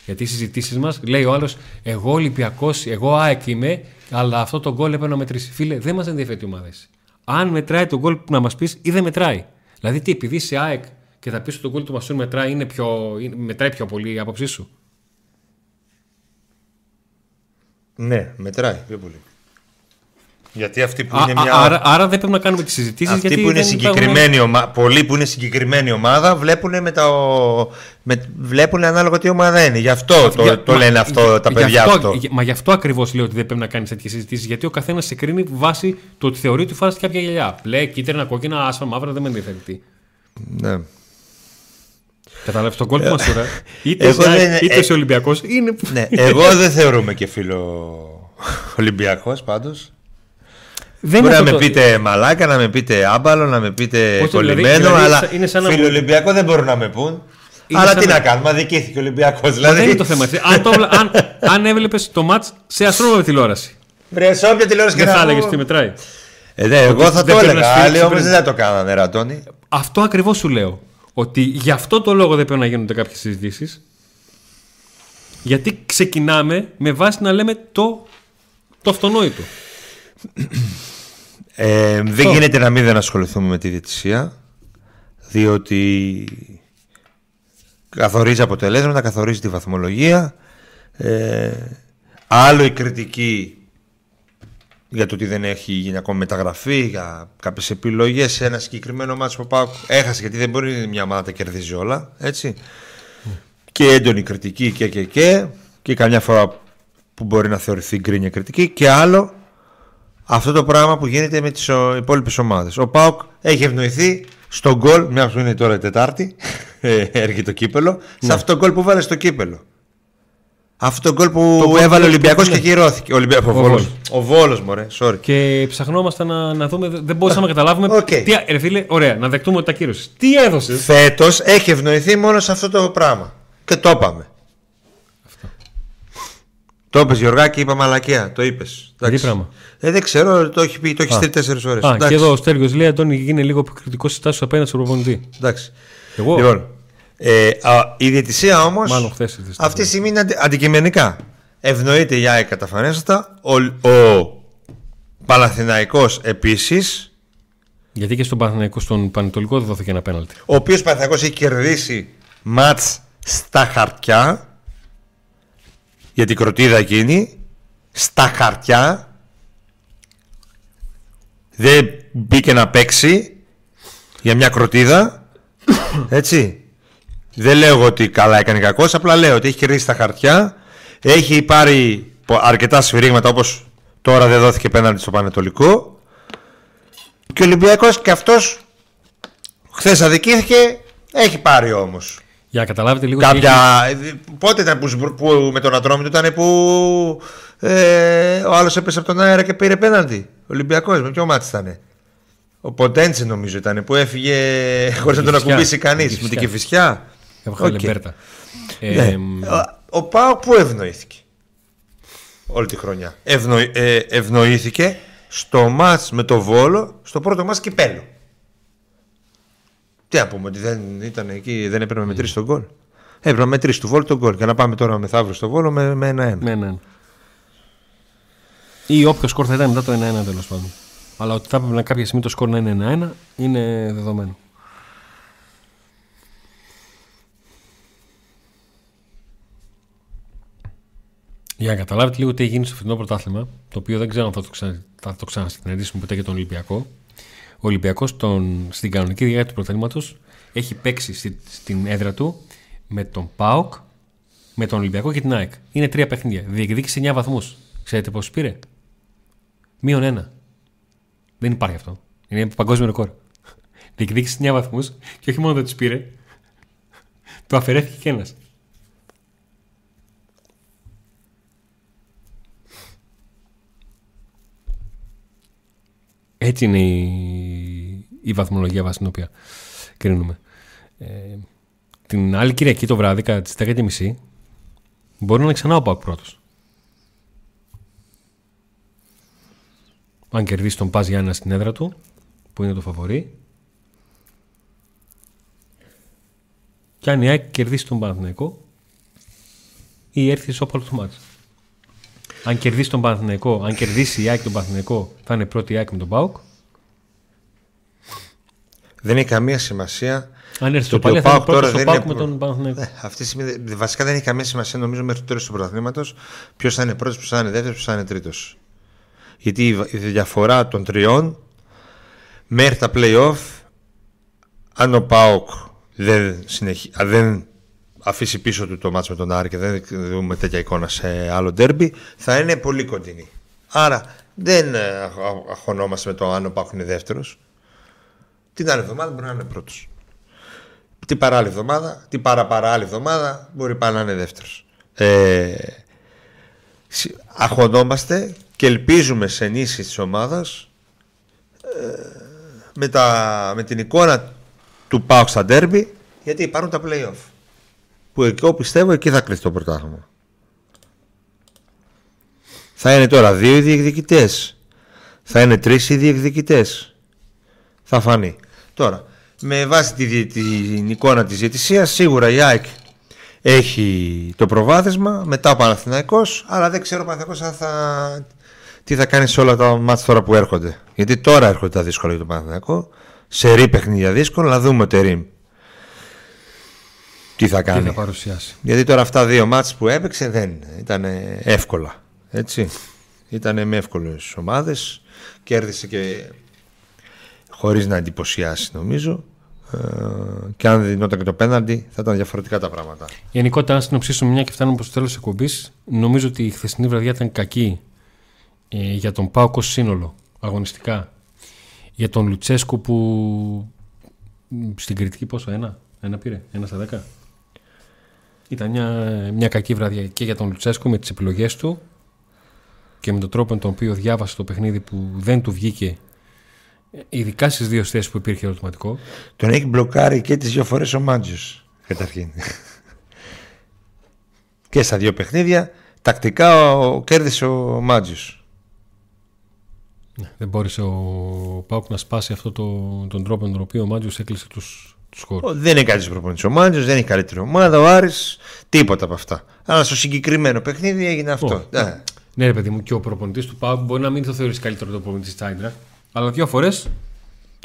Γιατί οι συζητήσεις μας λέει ο άλλος, εγώ Ολυμπιακός, εγώ ΑΕΚ είμαι, αλλά αυτό το γκολ έπρεπε να μετρήσει. Φίλε, δεν μας ενδιαφέρει τι ομάδα είσαι. Αν μετράει το γκολ που να μας πεις ή δεν μετράει. Δηλαδή, τι, επειδή είσαι ΑΕΚ και θα πεις ότι το γκολ του Μασούν μετράει, είναι πιο, μετράει πιο πολύ η άποψή σου. Ναι, μετράει πιο πολύ. Γιατί αυτοί που α, είναι α, μια. Άρα, άρα δεν πρέπει να κάνουμε τις συζητήσεις. Αυτοί γιατί που είναι συγκεκριμένη ομάδα, πολλοί που είναι συγκεκριμένη ομάδα βλέπουν, με τα, με, βλέπουν ανάλογα τι ομάδα είναι. Γι' αυτό α, το, για, το μα, λένε αυτό για, τα παιδιά αυτό. αυτό. Μα γι' αυτό ακριβώς λέω ότι δεν πρέπει να κάνεις τέτοιες συζητήσεις. Γιατί ο καθένας σε κρίνει βάσει το ότι θεωρεί ότι φάρασε κάποια γυαλιά. Μπλε, κίτρινα, κόκκινα, άσφα, μαύρα, δεν με ενδιαφέρει τι. Ναι. Καταλάβεις τον κόλπο ε, μας τώρα. Είτε είσαι Ολυμπιακός. Εγώ δεν θεωρούμε και φίλο Ολυμπιακός πάντως. Δεν μπορεί να με το... πείτε μαλάκα, να με πείτε άμπαλο, να με πείτε όχι, κολλημένο, δηλαδή, αλλά είναι σαν φίλο Ολυμπιακό δεν μπορούν να με πούν. Είναι αλλά σαν... τι να κάνουμε, αδικήθηκε ο Ολυμπιακός. Δηλαδή. Δεν είναι το θέμα. αν αν, αν έβλεπες το μάτς σε αστρόνομη τηλεόραση. Βρες όποια τηλεόραση και να θα έλεγες τι μετράει. Ε, δε, εγώ θα το έλεγα, άλλοι όμως δεν θα το κάνανε, Ρατώνη. Αυτό ακριβώς σου λέω. Ότι γι' αυτό το λόγο δεν πρέπει να γίνονται κάποιες συζητήσεις. Γιατί ξεκινάμε με βάση να λέμε το αυτονόητο. Ε, δεν γίνεται να μην δεν ασχοληθούμε με τη διαιτησία, διότι καθορίζει αποτελέσματα, καθορίζει τη βαθμολογία. ε, Άλλο η κριτική για το ότι δεν έχει γίνει ακόμη μεταγραφή, για κάποιες επιλογές σε ένα συγκεκριμένο μάτσο που πάω, έχασε γιατί δεν μπορεί μια ομάδα να τα κερδίζει όλα, έτσι. Mm. Και έντονη κριτική και και και και καμιά φορά που μπορεί να θεωρηθεί γκρίνια κριτική. Και άλλο αυτό το πράγμα που γίνεται με τις υπόλοιπες ομάδες. Ο ΠΑΟΚ έχει ευνοηθεί στον γκολ, μια που είναι τώρα η Τετάρτη, έρχεται το κύπελο, ναι. Σε αυτό το γκολ που βάλε στο κύπελο. Αυτό το γκολ που το έβαλε ο Ολυμπιακός και χειρώθηκε. Ο, Ολυμπιακ... ο, ο Βόλος. Ο Βόλος, μωρέ, sorry. Και ψαχνόμασταν να, να δούμε, δεν μπορούσαμε να καταλάβουμε. Okay. Τι, ρε φίλε, ωραία, να δεχτούμε ότι τα κύρωσες. Τι έδωσες. Φέτος έχει ευνοηθεί μόνο σε αυτό το πράγμα. Και το είπαμε. Το είπες, Γιωργάκη, είπα μαλακία. Το είπες. Τι πράγμα. Ε, δεν ξέρω, το έχει πει, το έχει τρει-τέσσερι ώρες. Α, και εδώ ο Στέργιος λέει: Αντώνη, γίνει λίγο επικριτικός στη στάση σου απέναντι στον προπονητή. Εντάξει. Εγώ. Λοιπόν, ε, α, η διαιτησία όμως. Μάλλον χθες. Αυτή τη στιγμή είναι αντι, αντικειμενικά. Ευνοείται η ΑΕΚ καταφανέστατα. Ο, ο Παναθηναϊκός επίσης. Γιατί και στον Παναθηναϊκό, στον Πανετολικό δεν δόθηκε ένα πέναλτι. Ο οποίος Παναθηναϊκός έχει κερδίσει μάτς στα χαρτιά. Για την κροτίδα εκείνη, στα χαρτιά, δεν μπήκε να παίξει για μια κροτίδα, έτσι. Δεν λέω ότι καλά έκανε κακός, απλά λέω ότι έχει κερδίσει στα χαρτιά, έχει πάρει αρκετά σφυρίγματα, όπως τώρα δεν δόθηκε πέναντι στο Πανετολικό, και ο Ολυμπιακός και αυτός χθες αδικήθηκε, έχει πάρει όμως. Για να καταλάβετε λίγο. Κάποια... Έχει... Πότε ήταν που, που με τον Ατρόμητο ήταν που ε, ο άλλος έπεσε από τον αέρα και πήρε πέναντι. Ολυμπιακός, με ποιο μάτι ήταν. Ο Ποντέντσι νομίζω ήταν που έφυγε χωρίς να τον ακουμπήσει κανείς. Με την Κηφισιά. Okay. Ε, ναι. ε, ο ΠΑΟΚ που ευνοήθηκε όλη τη χρονιά. Ευνο, ε, ευνοήθηκε στο μάτς με το Βόλο, στο πρώτο μάτς κυπέλλου. Τι να πούμε, ότι δεν ήταν εκεί, δεν έπαιρνε να μετρήσει τον γκολ. Έπρεπε να μετρήσει του Βόλου τον γκολ. Και να πάμε τώρα μεθαύριο στο Βόλο με, με ένα ένα. Με ένα ένα. Ή όποιο σκορ θα ήταν μετά το ένα ένα τέλος πάντων. Αλλά ότι θα έπρεπε κάποια στιγμή το σκορ να είναι ένα ένα είναι δεδομένο. Για να καταλάβετε λίγο τι έχει γίνει στο φετινό πρωτάθλημα, το οποίο δεν ξέρω αν θα το, ξα... θα το ξανασυναντήσουμε ποτέ για τον Ολυμπιακό. Ο Ολυμπιακός τον... στην κανονική διάρκεια του πρωταθλήματος έχει παίξει στη... στην έδρα του με τον ΠΑΟΚ, με τον Ολυμπιακό και την ΑΕΚ. Είναι τρία παιχνίδια. Διεκδίκησε εννιά βαθμούς. Ξέρετε πόσους πήρε? Μείον ένα. Δεν υπάρχει αυτό. Είναι παγκόσμιο ρεκόρ. Διεκδίκησε εννιά βαθμούς και όχι μόνο δεν τους πήρε, του αφαιρέθηκε κι ένας. Έτσι είναι η, η βαθμολογία βάση την οποία κρίνουμε. Ε, την άλλη Κυριακή το βράδυ, κατά τις δέκα και μισή, μπορεί να είναι ξανά ο ΠΑΟΚ πρώτος. Αν κερδίσει τον Πας Γιάννα στην έδρα του, που είναι το φαβορί, και αν η ΑΕΚ κερδίσει τον Παναθηναϊκό ή έρθει στο όπαλο του μάτς. Αν κερδίσει τον Παναθηναϊκό, αν κερδίσει η ΑΕΚ τον Παναθηναϊκό, θα είναι πρώτη η ΑΕΚ με τον ΠΑΟΚ. Δεν έχει καμία σημασία. Αν έρθει το πάλι, ο ΠΑΟΚ τώρα δεν είναι... με τον Παναθηναϊκό. Ναι, αυτή τη στιγμή, βασικά δεν έχει καμία σημασία, νομίζω, μέχρι το τέλος του πρωταθλήματος ποιος θα είναι πρώτος, ποιος θα είναι δεύτερος, ποιος θα είναι τρίτος. Γιατί η διαφορά των τριών μέχρι τα play-off, αν ο ΠΑΟΚ δεν, συνεχί... δεν αφήσει πίσω του το μάτς με τον Άρη και δεν δούμε τέτοια εικόνα σε άλλο ντέρμπι, θα είναι πολύ κοντινή. Άρα δεν αγχωνόμαστε με το αν ο ΠΑΟΚ είναι δεύτερος. Την άλλη εβδομάδα μπορεί να είναι πρώτος. Την παράλληλη εβδομάδα, την παραπαράάλλη εβδομάδα μπορεί πάλι να είναι δεύτερος. Ε, αγχωνόμαστε και ελπίζουμε σε ενίσχυση της ομάδας ε, με, τα, με την εικόνα του ΠΑΟΚ στα ντέρμπι, γιατί υπάρχουν τα play-off. Που εκεί πιστεύω εκεί θα κρυφτεί το πρωτάθλημα. Θα είναι τώρα δύο οι διεκδικητές. Θα είναι τρεις οι διεκδικητές. Θα φανεί. Τώρα, με βάση τη, την εικόνα της διαιτησίας, σίγουρα η ΑΕΚ έχει το προβάδισμα, μετά ο Παναθηναϊκός, αλλά δεν ξέρω ο Παναθηναϊκός θα, τι θα κάνει σε όλα τα μάτς τώρα που έρχονται. Γιατί τώρα έρχονται τα δύσκολα για τον Παναθηναϊκό. Σερί παιχνίδια δύσκολα, να δούμε ο Τερίμ τι θα κάνει. Τι θα παρουσιάσει. Γιατί τώρα αυτά δύο μάτς που έπαιξε δεν ήταν εύκολα. Έτσι. Ήταν με εύκολες ομάδες. Κέρδισε και χωρίς να εντυπωσιάσει, νομίζω. Ε, και αν δινόταν και το πέναντι, θα ήταν διαφορετικά τα πράγματα. Γενικότερα, αν συνοψίσουμε μια και φτάνουμε προς το τέλος της εκπομπής, νομίζω ότι η χθεσινή βραδιά ήταν κακή ε, για τον ΠΑΟΚ ως σύνολο αγωνιστικά. Για τον Λουτσέσκου που στην κριτική πόσο, ένα. Ένα πήρε, ένα στα δέκα. Ήταν μια, μια κακή βραδιά και για τον Λουτσέσκο με τις επιλογές του και με τον τρόπο με τον οποίο διάβασε το παιχνίδι που δεν του βγήκε, ειδικά στις δύο θέσεις που υπήρχε ερωτηματικό. Τον έχει μπλοκάρει και τις δύο φορές ο Μάντζιος, καταρχήν. Και στα δύο παιχνίδια, τακτικά ο, ο, κέρδισε ο Μάντζιος. Δεν μπόρεσε ο ΠΑΟΚ να σπάσει αυτό το, τον τρόπο με τον οποίο ο Μάντζιος έκλεισε τους... Δεν είναι καλύτερο προπονητή ο Μάντζιος, δεν είναι καλύτερη ομάδα ο Άρης, τίποτα από αυτά. Αλλά στο συγκεκριμένο παιχνίδι έγινε αυτό. Oh. Yeah. Ναι, ρε παιδί μου, και ο προπονητής του ΠΑΟΚ μπορεί να μην το θεωρήσει καλύτερο το προπονητή της Αίντρακτ, αλλά δύο φορές.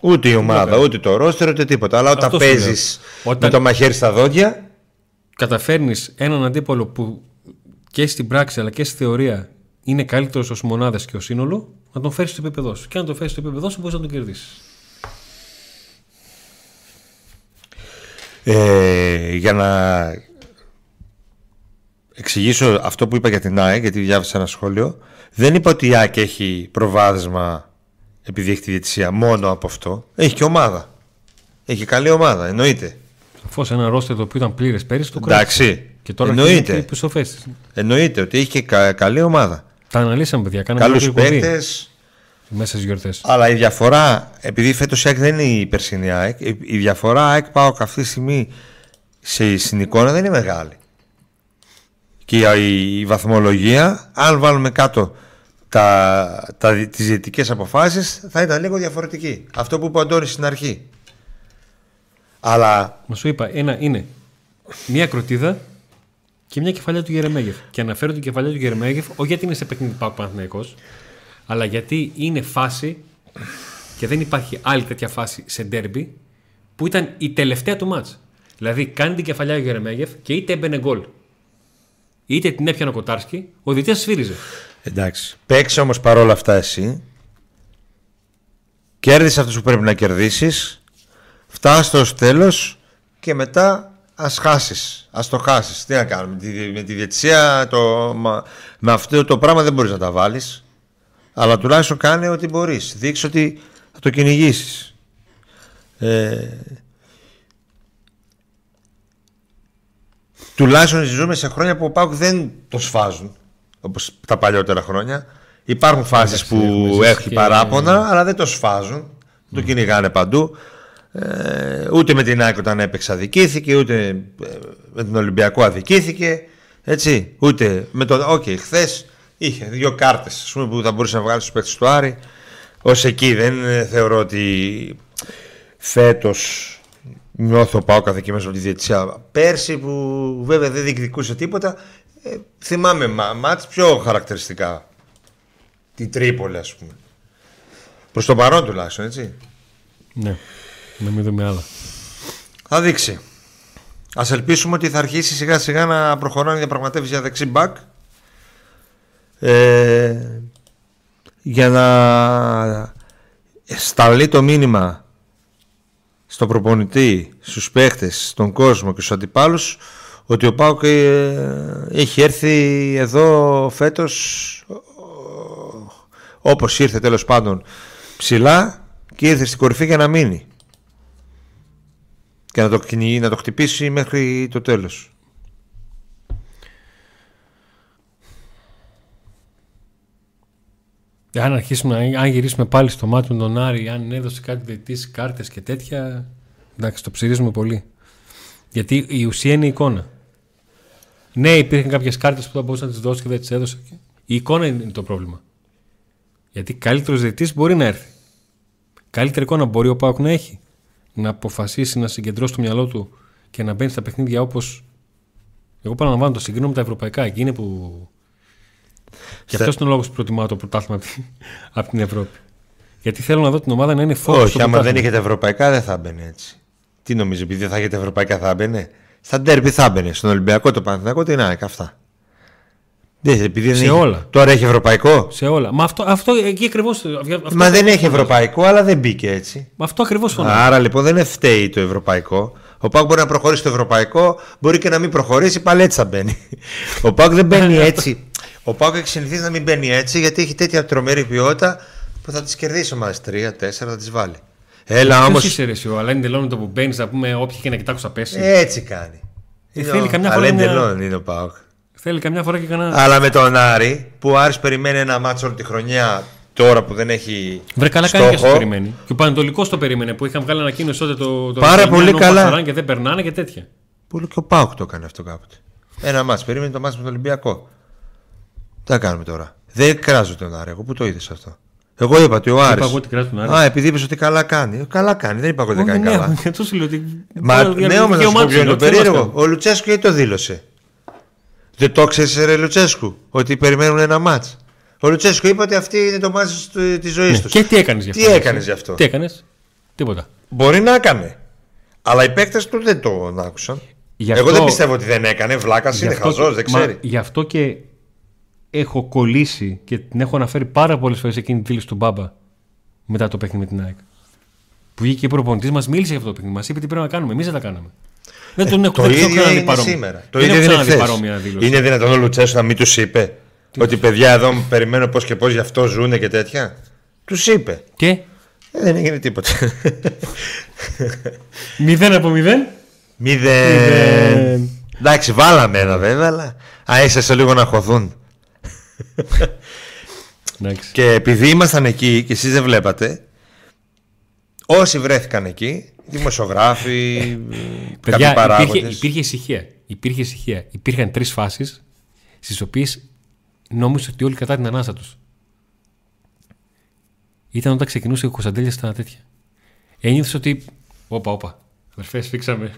Ούτε η ομάδα, ούτε το ρόστερ, ούτε τίποτα. Αλλά όταν παίζεις όταν... με το μαχαίρι στα δόντια. Καταφέρνεις έναν αντίπολο που και στην πράξη αλλά και στη θεωρία είναι καλύτερος ως μονάδες και ως σύνολο, να τον φέρεις στο επίπεδό σου. Και αν τον φέρεις στο επίπεδό σου, μπορείς να τον κερδίσεις. Ε, για να εξηγήσω αυτό που είπα για την ΑΕΚ, γιατί διάβασα ένα σχόλιο, δεν είπα ότι η ΑΕΚ έχει προβάδισμα επειδή έχει τη διαιτησία μόνο από αυτό. Έχει και ομάδα. Έχει καλή ομάδα, εννοείται. Σαφώς ένα ρόστερ το οποίο ήταν πλήρες πέρυσι το κράτησε. Και τώρα εννοείται. Και πιστοφέστης. Εννοείται ότι είχε κα, καλή ομάδα. Τα αναλύσαμε, παιδιά. Καλούς παίκτες. Μέσα στις γιορτές. Αλλά η διαφορά, επειδή φέτος η ΑΕΚ δεν είναι η περσινή ΑΕΚ, η διαφορά ΑΕΚ ΠΑΟΚ αυτή τη στιγμή σε, στην εικόνα δεν είναι μεγάλη. Και η, η βαθμολογία, αν βάλουμε κάτω τα, τα, τις διαιτητικές αποφάσεις, θα ήταν λίγο διαφορετική. Αυτό που είπε ο Αντώνης στην αρχή. Αλλά... Μα σου είπα, ένα είναι μια κροτίδα και μια κεφαλιά του Γεραιμέγεφ. Και αναφέρω την κεφαλιά του Γεραιμέγεφ, όχι γιατί είναι σε παιχνίδι ΠΑΟΚ Παναθηναϊκός, αλλά γιατί είναι φάση και δεν υπάρχει άλλη τέτοια φάση σε ντέρμπι που ήταν η τελευταία του μάτς. Δηλαδή κάνει την κεφαλιά ο Γεραιμέγεφ και είτε έμπαινε γκολ, είτε την έπιανε ο Κοτάρσκι, ο διαιτητής σφύριζε. Εντάξει. Παίξε όμως παρόλα αυτά εσύ. Κέρδισε αυτούς που πρέπει να κερδίσεις. Φτάσε ως τέλος και μετά ας χάσεις. Ας το χάσεις. Τι να κάνουμε. Με τη διαιτησία, το... με αυτό το πράγμα δεν μπορείς να τα βάλεις. Αλλά τουλάχιστον κάνε ό,τι μπορείς. Δείξε ότι θα το κυνηγήσεις. Ε... Τουλάχιστον ζούμε σε χρόνια που ο ΠΑΟΚ δεν το σφάζουν. Όπως τα παλιότερα χρόνια. Υπάρχουν φάσεις που έχει και... παράπονα, αλλά δεν το σφάζουν. Mm. Το κυνηγάνε παντού. Ε... Ούτε με την ΑΕΚ όταν έπαιξε αδικήθηκε, ούτε με τον Ολυμπιακό αδικήθηκε. Έτσι. Ούτε με τον. Οκ, okay, χθες. Είχε δύο κάρτες, ας πούμε, που θα μπορούσε να βγάλει στους παίκτες του Άρη. Ως εκεί δεν θεωρώ ότι φέτος νιώθω πάω καθεκειμένος από τη διαιτησία. Πέρσι που βέβαια δεν διεκδικούσε τίποτα, ε, θυμάμαι μα, μάτς πιο χαρακτηριστικά. Την Τρίπολη, ας πούμε. Προς το παρόν τουλάχιστον, έτσι. Ναι, να μην δούμε άλλα. Θα δείξει. Ας ελπίσουμε ότι θα αρχίσει σιγά σιγά να προχωράνε οι διαπραγματεύσεις για δεξί μπακ. Ε, για να σταλεί το μήνυμα στον προπονητή, στους παίχτες, στον κόσμο και στους αντιπάλους ότι ο ΠΑΟΚ έχει έρθει εδώ φέτος όπως ήρθε, τέλος πάντων, ψηλά και ήρθε στην κορυφή για να μείνει και να το, να το χτυπήσει μέχρι το τέλος. Αν αρχίσουμε, αν γυρίσουμε πάλι στο μάτι με τον Άρη, αν έδωσε κάτι διαιτητής, κάρτες και τέτοια, εντάξει, το ψηρίζουμε πολύ. Γιατί η ουσία είναι η εικόνα. Ναι, υπήρχαν κάποιες κάρτες που θα μπορούσε να τις δώσει και δεν τις έδωσε. Η εικόνα είναι το πρόβλημα. Γιατί καλύτερος διαιτητής μπορεί να έρθει. Καλύτερη εικόνα μπορεί ο ΠΑΟΚ να έχει. Να αποφασίσει να συγκεντρώσει το μυαλό του και να μπαίνει στα παιχνίδια όπως. Εγώ παραλαμβάνω, το συγκρίνω με τα ευρωπαϊκά. Εκεί είναι που. Και Θε... αυτό είναι ο λόγος που προτιμάω το πρωτάθλημα από την Ευρώπη. Γιατί θέλω να δω την ομάδα να είναι φόβο. Όχι, άμα δεν έχετε ευρωπαϊκά δεν θα μπαίνει έτσι. Τι νομίζει, επειδή δεν θα έχετε ευρωπαϊκά θα μπαίνει. Στα ντέρμπι θα μπαίνει. Στον Ολυμπιακό, το Παναθηναϊκό, την ΑΕΚ. Αυτά. Δεν, επειδή σε είναι... όλα. Τώρα έχει ευρωπαϊκό. Σε όλα. Μα αυτό, αυτό εκεί ακριβώς. Μα δεν έχει ευρωπαϊκό, αλλά δεν μπήκε έτσι. Μα αυτό ακριβώς φωνάζει. Άρα λοιπόν δεν φταίει το ευρωπαϊκό. Ο ΠΑΟΚ μπορεί να προχωρήσει το ευρωπαϊκό, μπορεί και να μην προχωρήσει, πάλι έτσι θα μπαίνει. Ο ΠΑΟΚ δεν μπαίνει έτσι. Ο ΠΑΟΚ έχει συνηθίσει να μην μπαίνει έτσι, γιατί έχει τέτοια τρομερή ποιότητα που θα τις κερδίσει ομάδες. Τρία, τέσσερα θα τις βάλει. Έλα όμως. Ποιος είσαι ρε σιώ, αλλά είναι τελώνει το που μπαίνεις, να πούμε όποιοι και να κοιτάξουν θα πέσει. Έτσι κάνει. Ε, θέλει ο... καμιά φορά. Αλλά είναι ο ΠΑΟΚ. Θέλει καμιά φορά και κανένα. Αλλά με τον Άρη, που ο Άρης περιμένει ένα μάτσο όλη τη χρονιά, τώρα που δεν έχει. Βρε καλά κάνει και στο περιμένει. Και ο Πανετολικός το περίμενε που είχαν βγάλει ανακοίνωση τότε το. το Πάρα πολύ καλά. Και δεν περνάνε και τέτοια. Πολύ και ο ΠΑΟΚ το έκανε αυτό κάποτε. Ένα μάτσο, περίμενε το μάτσο με τον Ολυμπιακό. Τι θα κάνουμε τώρα. Δεν κράζω τον Άρη. Εγώ που το είδες αυτό. Εγώ είπα ότι ο Άρης. Είπα εγώ ότι κράζω τον Άρη. Α, επειδή είπες ότι καλά κάνει. Καλά κάνει. Δεν είπα εγώ ότι δεν κάνει ναι, καλά. Ναι, τόσο λέω ότι. Μα ναι, όμως να σου πω ποιο είναι το περίεργο. Ο Λουτσέσκου γιατί το δήλωσε. Δεν το ξέρεις, ρε Λουτσέσκου, ότι περιμένουν ένα μάτς. Ο Λουτσέσκου είπε ότι αυτή είναι το μάτς της ζωής ναι, του. Και τι έκανες γι' αυτό. Τι έκανες γι' αυτό. Τι έκανες. Τίποτα. Μπορεί να έκανε. Αλλά οι παίκτες του δεν τον άκουσαν. Εγώ δεν πιστεύω ότι δεν έκανε. Βλάκας είναι χαζός, δεν ξέρει. Γι' αυτό και. Έχω κολλήσει και την έχω αναφέρει πάρα πολλές φορές εκείνη τη δήλωση του Μπάμπα μετά το παιχνίδι με την ΑΕΚ. Που βγήκε ο προπονητής μας, μίλησε για αυτό το παιχνίδι. Μας είπε τι πρέπει να κάνουμε. Εμείς δεν τα κάναμε. Δεν τον έχω ξαναδεί παρόμοια. Το ίδιο είναι παρόμοια δήλωση. Είναι δυνατόν ο Λουτσέσκου να μην τους είπε τι ότι παιδιά εδώ περιμένω πώς και πώς γι' αυτό ζούνε και τέτοια. Τους είπε. Και ε, δεν έγινε τίποτα. μηδέν από μηδέν. μηδέν. Εντάξει, βάλαμε ένα βέβαια, αλλά αίσθησε λίγο να χωθούν. Και επειδή ήμασταν εκεί και εσείς δεν βλέπατε, όσοι βρέθηκαν εκεί, δημοσιογράφοι, κάποιοι παράγοντες. Υπήρχε ησυχία. Υπήρχε ησυχία. Υπήρχαν τρεις φάσεις στις οποίες νόμιζα ότι όλοι κατά την ανάσα τους. Ήταν όταν ξεκινούσε ο Κωνσταντέλια στα τέτοια. Ένιωθες ότι όπα, όπα, αδερφές, φίξαμε.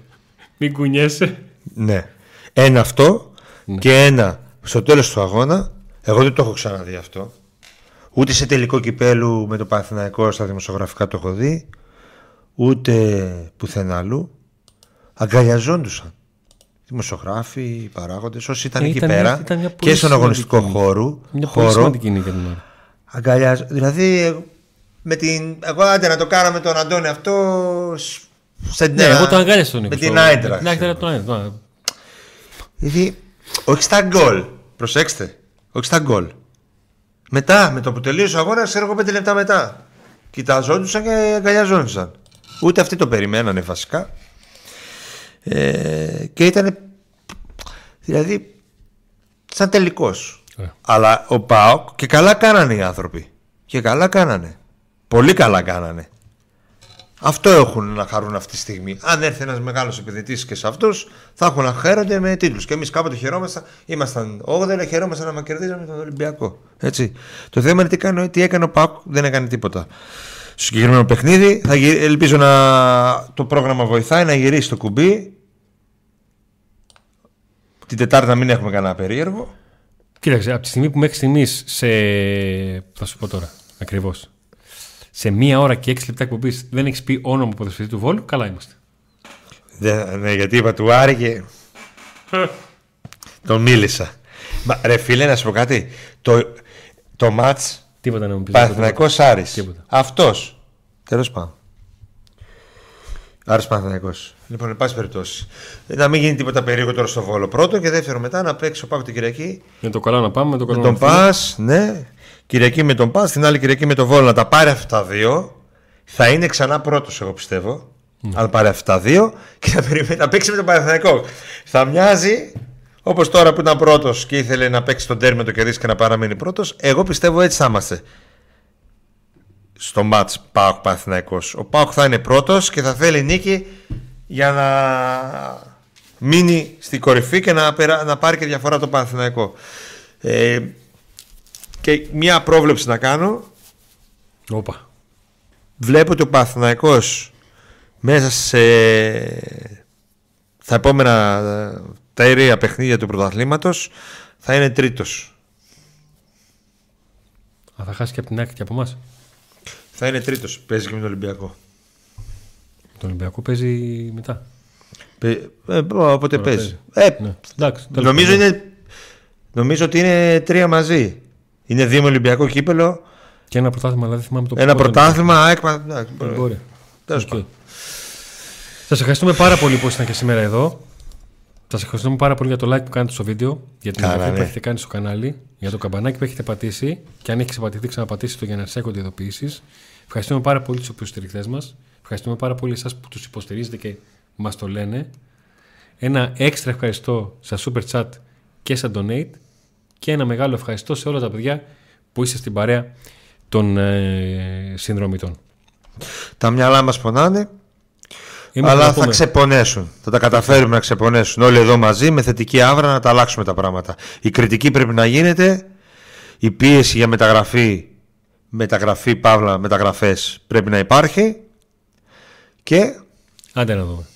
Μην κουνιέσαι. Ναι. Ένα αυτό, ναι. Και ένα στο τέλος του αγώνα. Εγώ δεν το έχω ξαναδεί αυτό. Ούτε σε τελικό κυπέλου με το Παναθηναϊκό στα δημοσιογραφικά το έχω δει, ούτε πουθενά αλλού. Αγκαλιαζόντουσαν δημοσιογράφοι, οι παράγοντες, όσοι ήταν ε, εκεί ήταν, πέρα ήταν και στον σημαντική, αγωνιστικό χώρο. Μια πολύ χώρο, σημαντική είναι για την ώρα. Αγκαλιάζ... Δηλαδή, με την... εγώ άντε να το κάναμε τον Αντώνη αυτό. Σε... Ναι, εγώ το αγκάλιασα τον Νίκο. Με την Αίντρακτ. Δηλαδή, όχι στα γκολ. Προσέξτε, όχι στα γκολ. Μετά, με το που τελείωσε ο αγώνας, έρχομαι πέντε λεπτά μετά. Κοιταζόντουσαν και αγκαλιαζόντουσαν. Ούτε αυτοί το περιμένανε βασικά. Ε, και ήταν, δηλαδή, σαν τελικός. Yeah. Αλλά ο ΠΑΟΚ, και καλά κάνανε οι άνθρωποι. Και καλά κάνανε. Πολύ καλά κάνανε. Αυτό έχουν να χαρούν αυτή τη στιγμή. Αν έρθει ένας μεγάλος επενδυτής και σε αυτούς, θα έχουν να χαίρονται με τίτλους. Και εμείς κάποτε χαιρόμασταν, ήμασταν όγδοοι, χαιρόμασταν να μα κερδίζαμε τον Ολυμπιακό. Έτσι. Το θέμα είναι τι, κάνω, τι έκανε ο ΠΑΟΚ, δεν έκανε τίποτα. Στο συγκεκριμένο παιχνίδι, θα γυ... ελπίζω να το πρόγραμμα βοηθάει να γυρίσει το κουμπί. Την Τετάρτη να μην έχουμε κανένα περίεργο. Κοίταξε, από τη στιγμή που μέχρι στιγμής σε. Θα σου πω τώρα ακριβώς. Σε μία ώρα και έξι λεπτά εκπομπής δεν έχεις πει όνομα ποδοσφαιριστή του Βόλου, καλά είμαστε. Δε, ναι, γιατί είπα του Άρη και. Τον μίλησα. Μα, ρε φίλε, να σου πω κάτι. Το, το μάτς. Τίποτα να μου πεις. Παναθηναϊκός Άρης. Αυτός. Τέλος πάντων. Άρης Παναθηναϊκός. Λοιπόν, εν πάση περιπτώσει. Να μην γίνει τίποτα περίεργο τώρα στο Βόλο. Πρώτο και δεύτερο μετά να παίξει ο ΠΑΟΚ την Κυριακή. Με το καλά να πάμε, με το καλό με τον να πας, ναι. Κυριακή με τον Πας, την άλλη Κυριακή με τον Βόλο. Να τα πάρει αυτά τα δύο. Θα είναι ξανά πρώτος, εγώ πιστεύω. Mm. Αν πάρει αυτά τα δύο και θα, περιμέ... θα παίξει με τον Παναθηναϊκό. Θα μοιάζει όπως τώρα που ήταν πρώτος και ήθελε να παίξει τον τέρμα, το κερδίσει και να παραμείνει πρώτος. Εγώ πιστεύω έτσι θα είμαστε. Στο μάτς ΠΑΟΚ Παναθηναϊκός. Ο ΠΑΟΚ θα είναι πρώτος και θα θέλει νίκη για να μείνει στην κορυφή και να, περα... να πάρει και διαφορά το Παναθηναϊκό. Ε... Και μια πρόβλεψη να κάνω. Όπα. Βλέπω ότι ο Παναθηναϊκός μέσα σε τα επόμενα τα αιρεία παιχνίδια του πρωταθλήματος θα είναι τρίτος. Α, θα χάσει και από την άκρη και από εμάς. Θα είναι τρίτος. Παίζει και με τον Ολυμπιακό. Το Ολυμπιακό παίζει μετά. Πε, ε, οπότε Ωρα, παίζει. παίζει. Ε, ναι. Εντάξει, νομίζω, είναι, νομίζω ότι είναι τρία μαζί. Είναι δύο με Ολυμπιακό κύπελο. Και ένα πρωτάθλημα, αλλά δεν θυμάμαι το Ένα πρωτάθλημα, ΑΕΚ. Μπορεί. Okay. Σας ευχαριστούμε πάρα πολύ που ήσασταν και σήμερα εδώ. Σας ευχαριστούμε πάρα πολύ για το like που κάνετε στο βίντεο, για την εγγραφή ναι. που έχετε κάνει στο κανάλι, για το καμπανάκι που έχετε πατήσει. Και αν έχει ξεπατηθεί, ξαναπατήσει το για να σας έρχονται ειδοποιήσεις. Ευχαριστούμε πάρα πολύ τους υποστηρικτές μας. Ευχαριστούμε πάρα πολύ εσάς που τους υποστηρίζετε και μας το λένε. Ένα έξτρα ευχαριστώ στα super chat και στα donate. Και ένα μεγάλο ευχαριστώ σε όλα τα παιδιά που είστε στην παρέα των ε, συνδρομητών. Τα μυαλά μας πονάνε, Είμαστε αλλά θα πούμε. ξεπονέσουν. Θα τα καταφέρουμε να ξεπονέσουν όλοι εδώ μαζί με θετική άβρα να τα αλλάξουμε τα πράγματα. Η κριτική πρέπει να γίνεται, η πίεση για μεταγραφή, μεταγραφή, παύλα, μεταγραφές πρέπει να υπάρχει και... Άντε να δούμε.